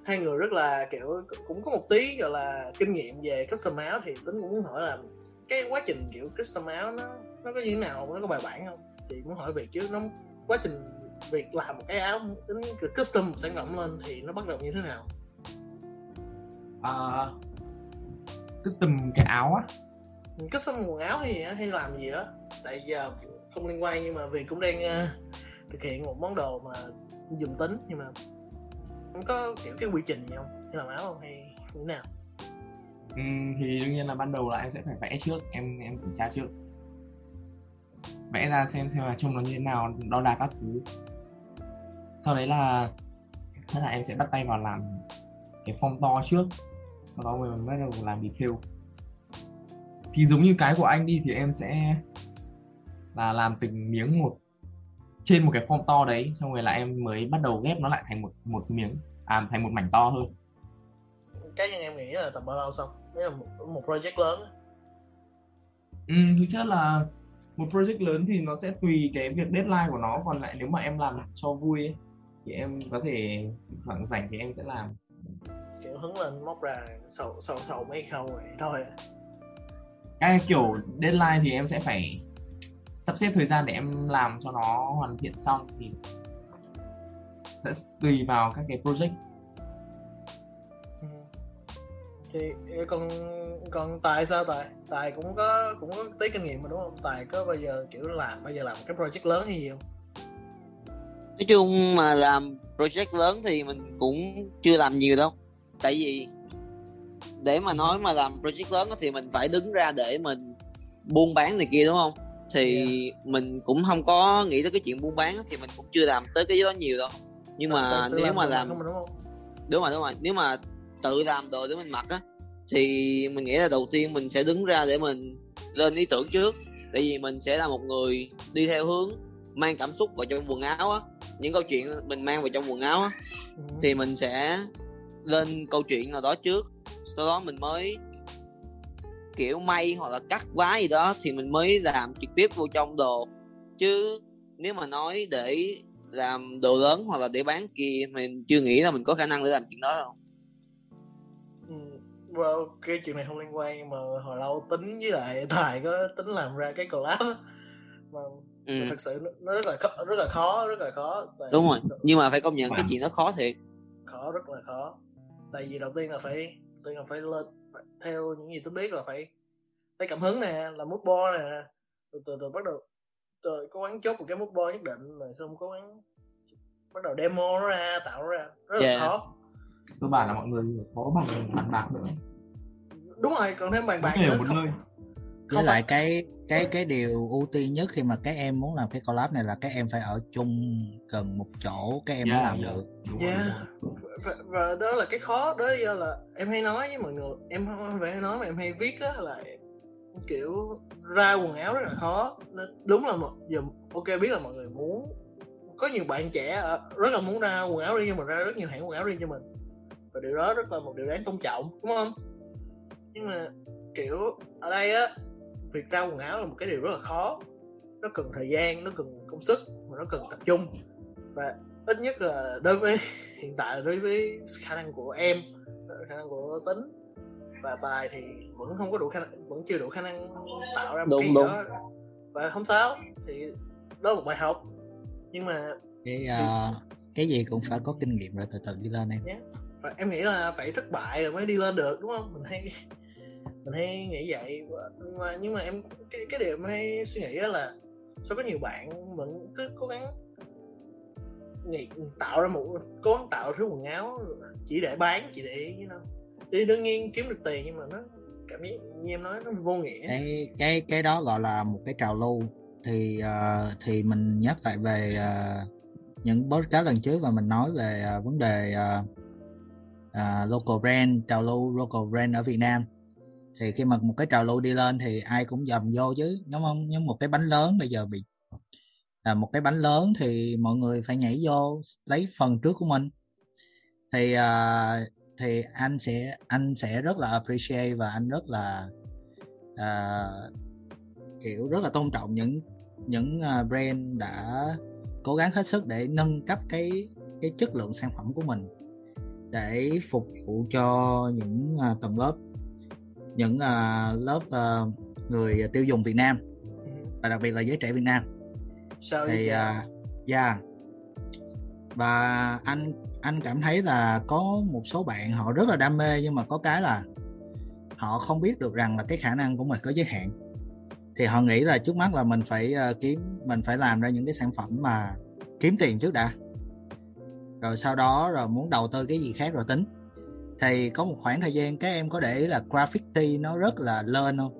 hai người rất là kiểu cũng có một tí gọi là kinh nghiệm về custom áo, thì Tính cũng muốn hỏi là cái quá trình kiểu custom áo nó có như thế nào, nó có bài bản không? Thì muốn hỏi về chứ nó quá trình việc làm một cái áo custom một sản phẩm lên thì nó bắt đầu như thế nào? Custom cái áo á, custom quần áo hay làm gì đó, tại giờ không liên quan, nhưng mà vì cũng đang thực hiện một món đồ mà dùng Tính, nhưng mà không có kiểu cái quy trình gì không hay làm áo không hay như thế nào? Thì đương nhiên là ban đầu là em sẽ phải vẽ trước, em kiểm tra trước, vẽ ra xem theo là trông nó như thế nào, đo đạc các thứ. Sau đấy là em sẽ bắt tay vào làm cái form to trước, sau đó mình bắt đầu làm detail. Thì giống như cái của anh đi, thì em sẽ là làm từng miếng một, trên một cái form to đấy, xong rồi là em mới bắt đầu ghép nó lại thành một miếng, thành một mảnh to hơn. Cái nhưng em nghĩ là tầm bao lâu xong? Đấy là một project lớn. Thực chất là một project lớn thì nó sẽ tùy cái việc deadline của nó. Còn lại nếu mà em làm cho vui ấy, thì em có thể khoảng rảnh thì em sẽ làm. Kiểu hứng lên móc ra sầu mấy khâu rồi thôi. Cái kiểu deadline thì em sẽ phải sắp xếp thời gian để em làm cho nó hoàn thiện xong, thì sẽ tùy vào các cái project. Thì còn Tài sao? Tài cũng có tí kinh nghiệm mà đúng không? Tài có bao giờ kiểu làm cái project lớn hay gì không? Nói chung mà làm project lớn thì mình cũng chưa làm nhiều đâu. Tại vì để mà nói mà làm project lớn thì mình phải đứng ra để mình buôn bán này kia đúng không? Thì mình cũng không có nghĩ tới cái chuyện buôn bán, thì mình cũng chưa làm tới cái đó nhiều đâu. Nhưng mà nếu mà làm đúng rồi, nếu mà tự làm đồ để mình mặc á, thì mình nghĩ là đầu tiên mình sẽ đứng ra để mình lên ý tưởng trước. Tại vì mình sẽ là một người đi theo hướng mang cảm xúc vào trong quần áo á, những câu chuyện mình mang vào trong quần áo á, thì mình sẽ lên câu chuyện nào đó trước, sau đó mình mới kiểu may hoặc là cắt vá gì đó thì mình mới làm trực tiếp vô trong đồ. Chứ nếu mà nói để làm đồ lớn hoặc là để bán kia, mình chưa nghĩ là mình có khả năng để làm chuyện đó đâu. Wow, cái chuyện này không liên quan, nhưng mà hồi lâu Tính với lại Tài có tính làm ra cái collab á, mà thật sự nó rất là khó. Đúng rồi, nhưng mà phải công nhận cái chuyện nó khó thiệt. Rất là khó. Tại vì đầu tiên là phải lên theo những gì tôi biết là phải cảm hứng nè, là mood board nè, rồi bắt đầu rồi cố gắng chốt một cái mood board nhất định, rồi xong cố gắng bắt đầu demo nó ra, tạo nó ra, rất là khó. Cơ bản là mọi người có bàn bạc nữa. Đúng rồi, còn thêm bàn bạc nữa. Với lại cái điều ưu tiên nhất khi mà các em muốn làm cái collab này là các em phải ở chung gần một chỗ, các em mới làm được. Và đó là cái khó đó, do là em hay nói với mọi người, em không phải hay nói mà em hay viết á, là kiểu ra quần áo rất là khó. Nên đúng là ok, biết là mọi người muốn, có nhiều bạn trẻ rất là muốn ra quần áo riêng cho mình, ra rất nhiều hãng quần áo riêng cho mình, và điều đó rất là một điều đáng tôn trọng, đúng không? Nhưng mà kiểu ở đây á, việc ra quần áo là một cái điều rất là khó. Nó cần thời gian, nó cần công sức, mà nó cần tập trung. Và ít nhất là đối với hiện tại, đối với khả năng của em, khả năng của Tính và Tài thì vẫn không có đủ khả năng, vẫn chưa đủ khả năng tạo ra một cái gì đó. Và không sao, thì đó là một bài học. Nhưng mà cái gì cũng phải có kinh nghiệm rồi từ từ đi lên em. Và em nghĩ là phải thất bại rồi mới đi lên được, đúng không? Mình hay nghĩ vậy. Nhưng mà em cái điều em hay suy nghĩ là sao có nhiều bạn vẫn cứ cố gắng tạo ra thứ quần áo chỉ để bán, chỉ để thì đương nhiên kiếm được tiền, nhưng mà nó cảm giác như em nói nó vô nghĩa. Cái đó gọi là một cái trào lưu. Thì mình nhắc lại về những podcast lần trước, và mình nói về vấn đề local brand, trào lưu local brand ở Việt Nam. Thì khi mà một cái trào lưu đi lên thì ai cũng dầm vô chứ, đúng không? Nhưng một cái bánh lớn bây giờ bị là một cái bánh lớn thì mọi người phải nhảy vô lấy phần trước của mình. Thì anh sẽ rất là appreciate, và anh rất là kiểu rất là tôn trọng những brand đã cố gắng hết sức để nâng cấp cái chất lượng sản phẩm của mình, để phục vụ cho những tầng lớp, những lớp người tiêu dùng Việt Nam, và đặc biệt là giới trẻ Việt Nam. Sao thì và anh cảm thấy là có một số bạn họ rất là đam mê, nhưng mà có cái là họ không biết được rằng là cái khả năng của mình có giới hạn. Thì họ nghĩ là trước mắt là mình phải mình phải làm ra những cái sản phẩm mà kiếm tiền trước đã, rồi sau đó rồi muốn đầu tư cái gì khác rồi tính. Thì có một khoảng thời gian các em có để ý là graffiti nó rất là lên không?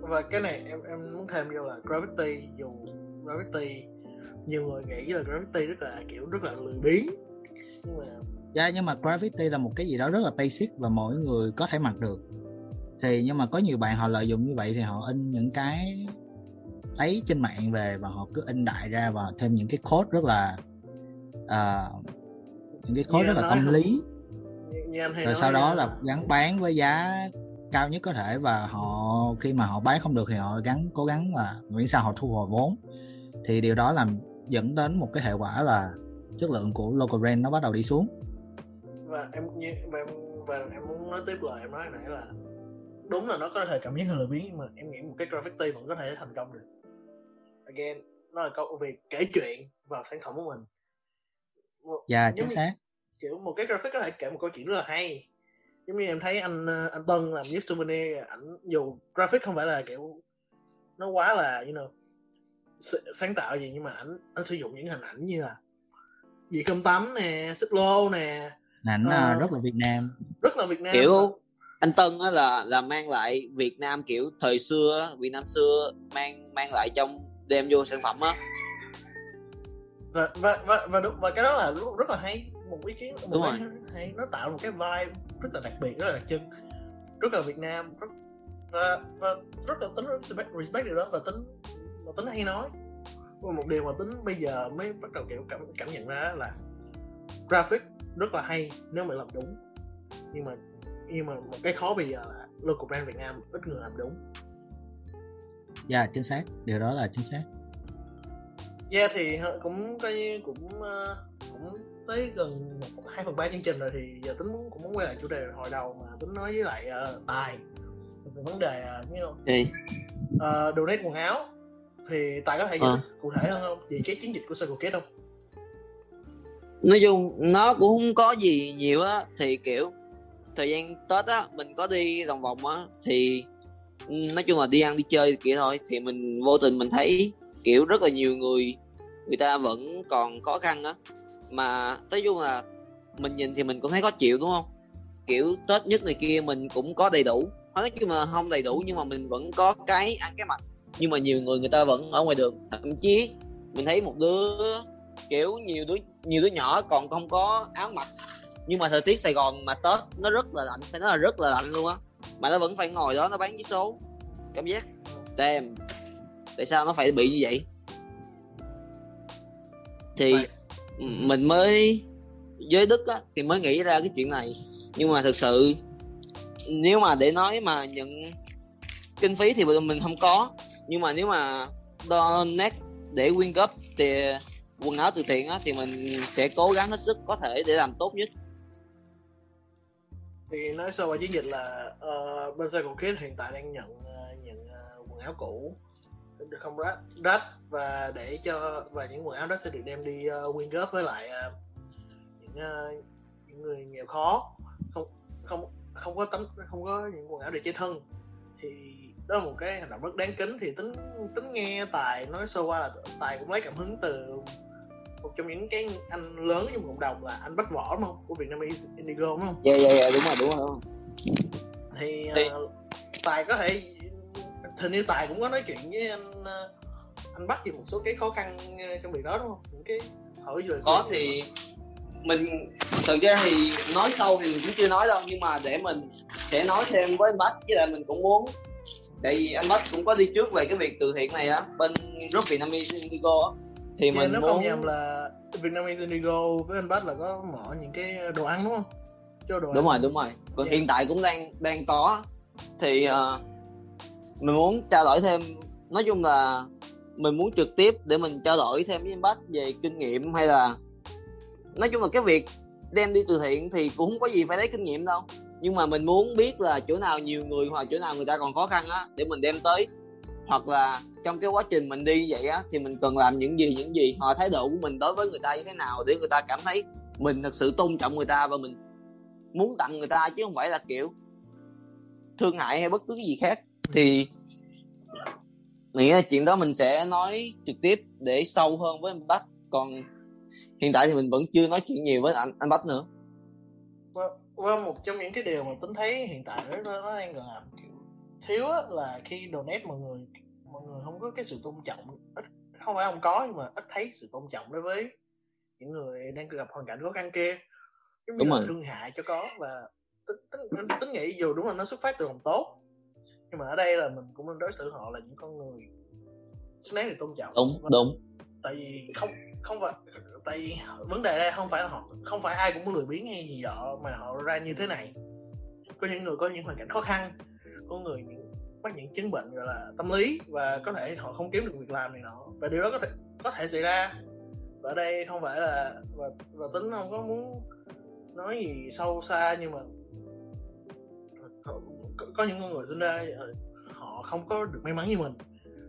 Và cái này em muốn thêm vô là graffiti nhiều người nghĩ là graffiti rất là kiểu rất là lười biếng, nhưng mà graffiti là một cái gì đó rất là basic và mỗi người có thể mặc được. Thì nhưng mà có nhiều bạn họ lợi dụng như vậy, thì họ in những cái ấy trên mạng về và họ cứ in đại ra và thêm những cái code rất là những cái code rất là tâm lý, rồi sau đó là gắn bán với giá cao nhất có thể, và họ khi mà họ bán không được thì họ cố gắng là miễn sao họ thu hồi vốn. Thì điều đó làm dẫn đến một cái hệ quả là chất lượng của local brand nó bắt đầu đi xuống. Và em muốn nói tiếp lời em nói nãy là đúng là nó có thể cảm giác hơi lười biếng, nhưng mà em nghĩ một cái graffiti vẫn có thể thành công được. Again, nó là câu việc kể chuyện vào sản phẩm của mình. Dạ, chính xác. Kiểu một cái graphic có thể kể một câu chuyện rất là hay. Giống như em thấy anh Tân làm những souvenir, ảnh dù graphic không phải là kiểu nó quá là sáng tạo gì, nhưng mà ảnh sử dụng những hình ảnh như là dĩa cơm tấm nè, xích lô nè, ảnh rất là Việt Nam, kiểu mà. Anh Tân á là mang lại Việt Nam kiểu thời xưa, Việt Nam xưa mang lại trong đem vô sản phẩm á. Và đúng, và cái đó là rất là hay, một ý kiến đúng rồi. Hay, nó tạo một cái vibe rất là đặc biệt, rất là đặc trưng, rất là Việt Nam, và rất là tính respect điều đó, và tính hay nói. Một điều mà tính bây giờ mới bắt đầu kiểu cảm nhận ra là graphic rất là hay nếu mà làm đúng, nhưng mà một cái khó bây giờ là local brand Việt Nam ít người làm đúng. Dạ, chính xác, điều đó là chính xác. Dạ, thì cũng tới gần 2/3 chương trình rồi, thì giờ tính cũng muốn quay lại chủ đề hồi đầu mà tính nói với lại Tài về vấn đề donate quần áo. Thì Tài có thể cụ thể hơn không về cái chiến dịch của Psycho Kids không? Nói chung nó cũng không có gì nhiều á, thì kiểu thời gian Tết á mình có đi lòng vòng á, thì nói chung là đi ăn đi chơi kiểu thôi, thì mình vô tình mình thấy kiểu rất là nhiều người ta vẫn còn khó khăn á, mà nói chung là mình nhìn thì mình cũng thấy khó chịu đúng không, kiểu Tết nhất này kia mình cũng có đầy đủ, nói chung là không đầy đủ nhưng mà mình vẫn có cái ăn cái mặt, nhưng mà nhiều người ta vẫn ở ngoài đường. Thậm chí mình thấy một đứa kiểu nhiều đứa nhỏ còn không có áo mặc, nhưng mà thời tiết Sài Gòn mà Tết nó rất là lạnh, phải nói là rất là lạnh luôn á, mà nó vẫn phải ngồi đó nó bán vé số. Cảm giác damn, tại sao nó phải bị như vậy? Thì mình mới với Đức á thì mới nghĩ ra cái chuyện này, nhưng mà thực sự nếu mà để nói mà nhận kinh phí thì mình không có, nhưng mà nếu mà donate để quyên góp thì quần áo từ thiện á thì mình sẽ cố gắng hết sức có thể để làm tốt nhất. Thì nói sơ qua chiến dịch là bên Psycho Kids hiện tại đang nhận quần áo cũ không rách, và để cho và những quần áo đó sẽ được đem đi quyên góp với lại những người nghèo khó, không có những quần áo để che thân. Thì đó là một cái hành động rất đáng kính. Thì tính nghe Tài nói sơ qua là Tài cũng lấy cảm hứng từ một trong những cái anh lớn trong cộng đồng là anh Bách Võ đúng không, của Vietnamese Indigo đúng không? Dạ dạ dạ, đúng rồi. Thì Tài có thể hình như Tài cũng có nói chuyện với anh Bách về một số cái khó khăn trong việc đó đúng không, những cái hỏi về có thì mình thực ra thì nói sâu thì mình cũng chưa nói đâu, nhưng mà để mình sẽ nói thêm với anh Bách, với lại mình cũng muốn, tại vì anh Bách cũng có đi trước về cái việc từ thiện này á bên group Vietnamese Indigo á, thì mình nó muốn không nhầm là Vietnamese Indigo với anh Bách là có mở những cái đồ ăn đúng không? Cho đồ ăn. Đúng rồi. Còn hiện tại cũng đang có, thì mình muốn trao đổi thêm, nói chung là mình muốn trực tiếp để mình trao đổi thêm với anh Bách về kinh nghiệm, hay là nói chung là cái việc đem đi từ thiện thì cũng không có gì phải lấy kinh nghiệm đâu, nhưng mà mình muốn biết là chỗ nào nhiều người hoặc chỗ nào người ta còn khó khăn á để mình đem tới, hoặc là trong cái quá trình mình đi vậy á thì mình cần làm những gì, hoặc thái độ của mình đối với người ta như thế nào để người ta cảm thấy mình thật sự tôn trọng người ta và mình muốn tặng người ta, chứ không phải là kiểu thương hại hay bất cứ cái gì khác. Thì mình nghĩ là chuyện đó mình sẽ nói trực tiếp để sâu hơn với anh Bách, còn hiện tại thì mình vẫn chưa nói chuyện nhiều với anh Bách nữa. Một trong những cái điều mà tính thấy hiện tại nó đang làm kiểu thiếu á, là khi donate mọi người không có cái sự tôn trọng, ít không phải không có nhưng mà ít thấy sự tôn trọng đối với những người đang gặp hoàn cảnh khó khăn kia, giống như là thương hại cho có. Và tính nghĩ dù đúng là nó xuất phát từ lòng tốt, nhưng mà ở đây là mình cũng nên đối xử họ là những con người Snack được tôn trọng. Đúng, đúng. Tại vì không phải, tại vì vấn đề đây không phải là họ, không phải ai cũng có người biến hay gì đó mà họ ra như thế này. Có những người có những hoàn cảnh khó khăn, có người mắc những chứng bệnh gọi là tâm lý và có thể họ không kiếm được việc làm này nọ, và điều đó có thể xảy ra. Và ở đây không phải là và Tính không có muốn nói gì sâu xa, nhưng mà có những con người sinh ra họ không có được may mắn như mình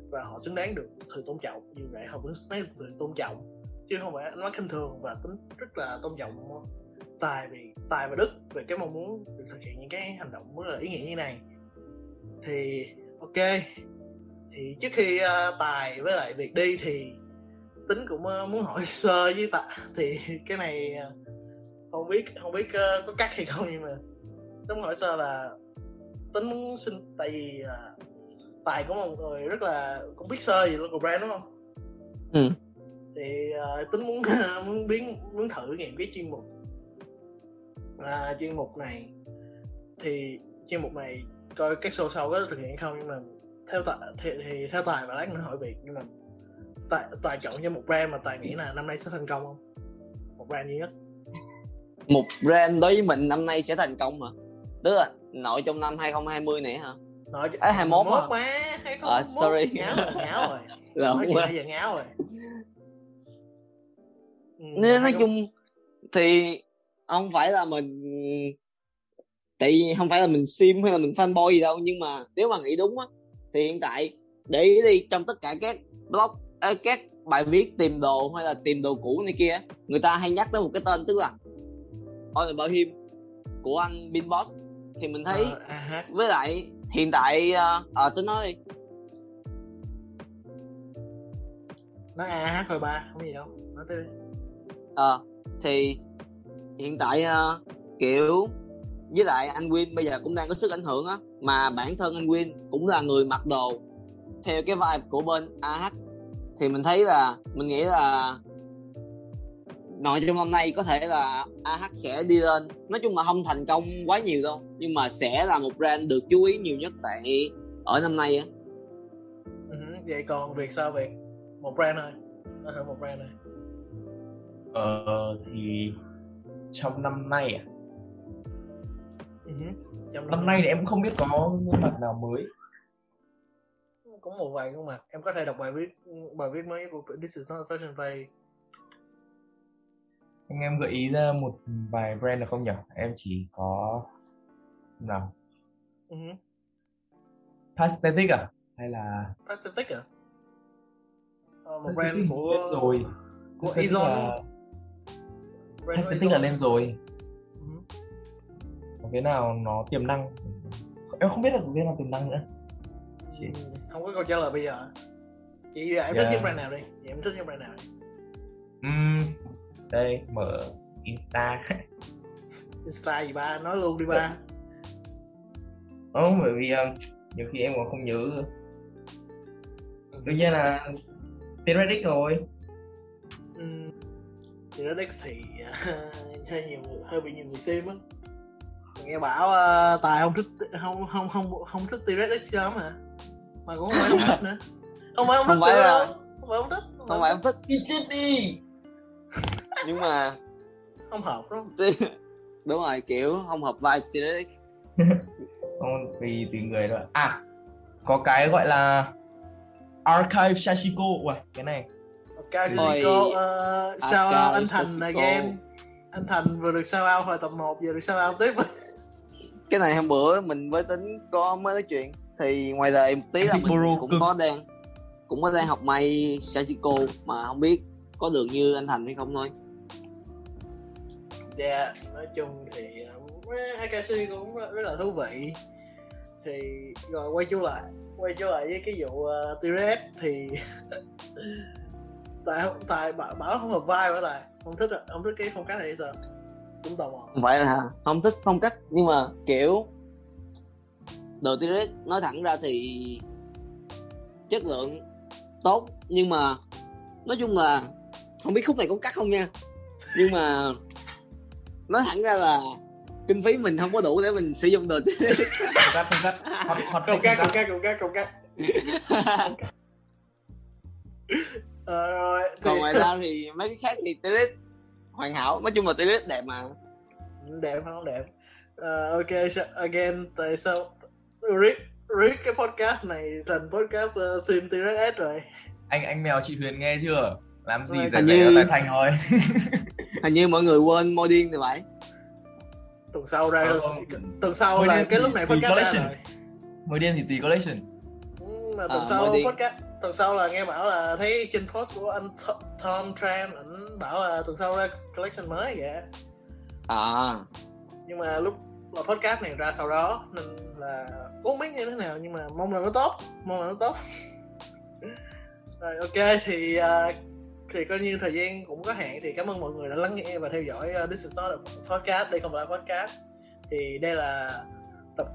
và họ xứng đáng được sự tôn trọng, như vậy họ vẫn xứng đáng được sự tôn trọng chứ không phải nói khinh thường. Và Tính rất là tôn trọng Tài và Đức về cái mong muốn được thực hiện những cái hành động rất là ý nghĩa như này. Thì ok, thì trước khi Tài với lại Việt đi thì Tính cũng muốn hỏi sơ với Tài, thì cái này không biết có cắt hay không, nhưng mà Tính hỏi sơ là Tính muốn xin, tại vì Tài cũng là một người rất là cũng biết sơ về local brand đúng không? Ừ. Thì Tính muốn thử nghiệm cái chuyên mục này, thì chuyên mục này coi các show sau có thực hiện không, nhưng mà theo theo Tài và lát nữa hỏi Việt, nhưng mà Tài chọn cho một brand mà Tài nghĩ là năm nay sẽ thành công không? Một brand duy nhất. Một brand đối với mình năm nay sẽ thành công hả? Tức là nội trong năm 2020 này hả? Nội 21 quá, 2021. Sorry, ngáo rồi. Lộn quá. Giờ ngáo rồi. Nên nói chung thì không phải là mình, tại vì không phải là mình sim hay là mình fanboy gì đâu, nhưng mà nếu mà nghĩ đúng á thì hiện tại để ý đi, trong tất cả các blog, các bài viết tìm đồ hay là tìm đồ cũ này kia, người ta hay nhắc tới một cái tên, tức là On About Him của anh Binboss. Thì mình thấy với lại hiện tại Tính nói đi. Nói AH rồi ba, không gì đâu, nói tới đi. Thì hiện tại kiểu với lại anh Win bây giờ cũng đang có sức ảnh hưởng á, mà bản thân anh Win cũng là người mặc đồ theo cái vibe của bên AH, thì mình thấy là mình nghĩ là nội trong năm nay có thể là AH sẽ đi lên. Nói chung là không thành công quá nhiều đâu, nhưng mà sẽ là một brand được chú ý nhiều nhất tại ở năm nay á. Vậy còn Việc sao Việc? Một brand thôi. Nó thử một brand thôi. Thì trong năm nay à? Trong năm nay thì em cũng không biết có mặt nào mới. Cũng một vài gương mặt. Em có thể đọc bài viết mới của This is not a fashion page. Anh em gợi ý ra một vài brand được không nhỉ? Em chỉ có nào? Pathetic à? Hay là Pathetic à? Một Pathetic brand của rồi. Của Izone. Pathetic là lên rồi. Một cái nào nó tiềm năng? Em không biết là cái nào tiềm năng nữa. Chị... không có câu trả lời bây giờ. Vậy em thích những brand nào đi? Vậy em thích những brand nào đi? Đây, mở Insta. Insta gì ba? Nói luôn đi ba. Không, bởi vì nhiều khi em còn không nhớ. Tự nhiên là T-Rex rồi. T-Rex thì hơi bị nhiều người xem á. Nghe bảo Tài không thích T-Rex lắm hả? Mà cũng không phải không thích nữa. Không phải không thích. Đi chết đi. Nhưng mà không hợp đúng không? Đúng rồi, kiểu không hợp vibe thì đấy. Không, vì tùy người thôi. À, có cái gọi là Archive Sashiko. Ui, cái này Archive Sashiko. Sao anh Thành này game. Anh Thành vừa được shout out hồi tập 1, vừa được shout out tiếp. Cái này hôm bữa mình với Tính có mới nói chuyện. Thì ngoài đời một tí là mình cũng có đang học may Sashiko, mà không biết có được như anh Thành hay không thôi. Dạ, nói chung thì Akashi cũng rất là thú vị. Thì rồi quay trở lại với cái vụ T-Rex thì Tài bảo không hợp vibe, Tài không thích cái phong cách này sao? Cũng tò mò. Vậy là không thích phong cách, nhưng mà kiểu đồ T-Rex nói thẳng ra thì chất lượng tốt, nhưng mà nói chung là không biết khúc này có cắt không nha, nhưng mà nói thẳng ra là kinh phí mình không có đủ để mình sử dụng đồ T-Rex. Không cắt. Rồi, thì... Còn ngoài ra thì mấy cái khác thì T-Rex hoàn hảo. Nói chung là T-Rex đẹp mà. Đẹp không đẹp. Ok, again, tại sao Rick cái podcast này thành podcast Sim T-Rex rồi. Anh mèo chị Huyền nghe chưa? Làm gì rẻ rẻ tại Thành thôi. Hình như mọi người quên Môi Điên thì phải. Tuần sau ra tuần sau Môi là cái thì, lúc này podcast ra rồi. Môi Điên thì tùy collection. Mà tuần sau podcast, tuần sau là nghe bảo là thấy trên post của anh Tom Tran, ảnh bảo là tuần sau ra collection mới vậy. À. Nhưng mà lúc là podcast này ra sau đó nên là uống biết như thế nào, nhưng mà mong là nó tốt, Rồi ok thì coi như thời gian cũng có hạn, thì cảm ơn mọi người đã lắng nghe và theo dõi This is not a podcast. Đây không phải podcast, thì đây là tập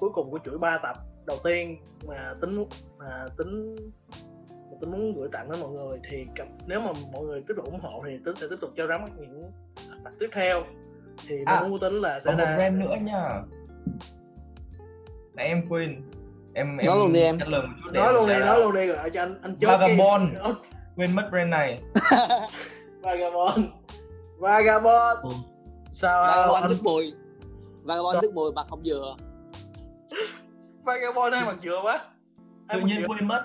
cuối cùng của chuỗi 3 tập đầu tiên mà tính muốn gửi tặng đến mọi người. Thì nếu mà mọi người tiếp tục ủng hộ thì Tính sẽ tiếp tục cho ra mắt những tập tiếp theo. Thì mong của Tính là sẽ ra một brand nữa nha. Nãy em quên. Em nói luôn đi em. Nói luôn đi gọi cho anh chốt Vagabond. Quên mất brand này. Vagabond. Ừ. Sao Vagabond Đức Bùi. Vagabond Đức Bùi mặc không vừa. Vagabond này mặc vừa quá. Tự nhiên quên mất.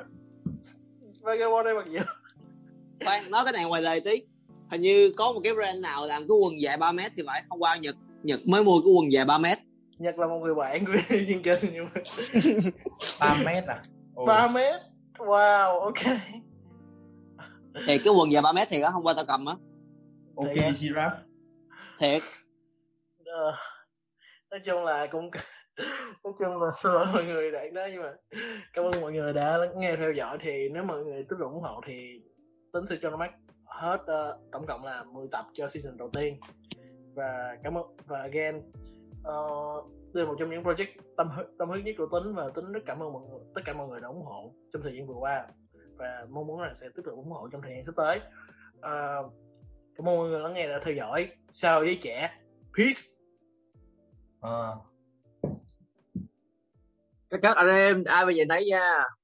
Vagabond này mặc vừa. Bạn nói cái này ngoài lề tí. Hình như có một cái brand nào làm cái quần dài 3m thì phải. Hôm qua Nhật mới mua cái quần dài 3m. Nhật là một người bạn của chương trình, nhưng mà 3m à? 3m? Wow, ok. Thì cái quần dài 3m thiệt á, hôm qua tao cầm á. Ok, giraffe. Thiệt. Nói chung là xin lỗi mọi người đoạn đó, nhưng mà cảm ơn mọi người đã nghe theo dõi. Thì nếu mọi người tiếp tục ủng hộ thì Tính sẽ cho nó mắc hết tổng cộng là 10 tập cho season đầu tiên. Và cảm ơn, và again đây là một trong những project tâm huyết nhất của Tính, và Tính rất cảm ơn mọi người, tất cả mọi người đã ủng hộ trong thời gian vừa qua, và mong muốn là sẽ tiếp tục ủng hộ trong thời gian sắp tới. Cảm ơn mọi người lắng nghe đã theo dõi. Sao với trẻ, peace. Các anh em ai mà về nấy nha.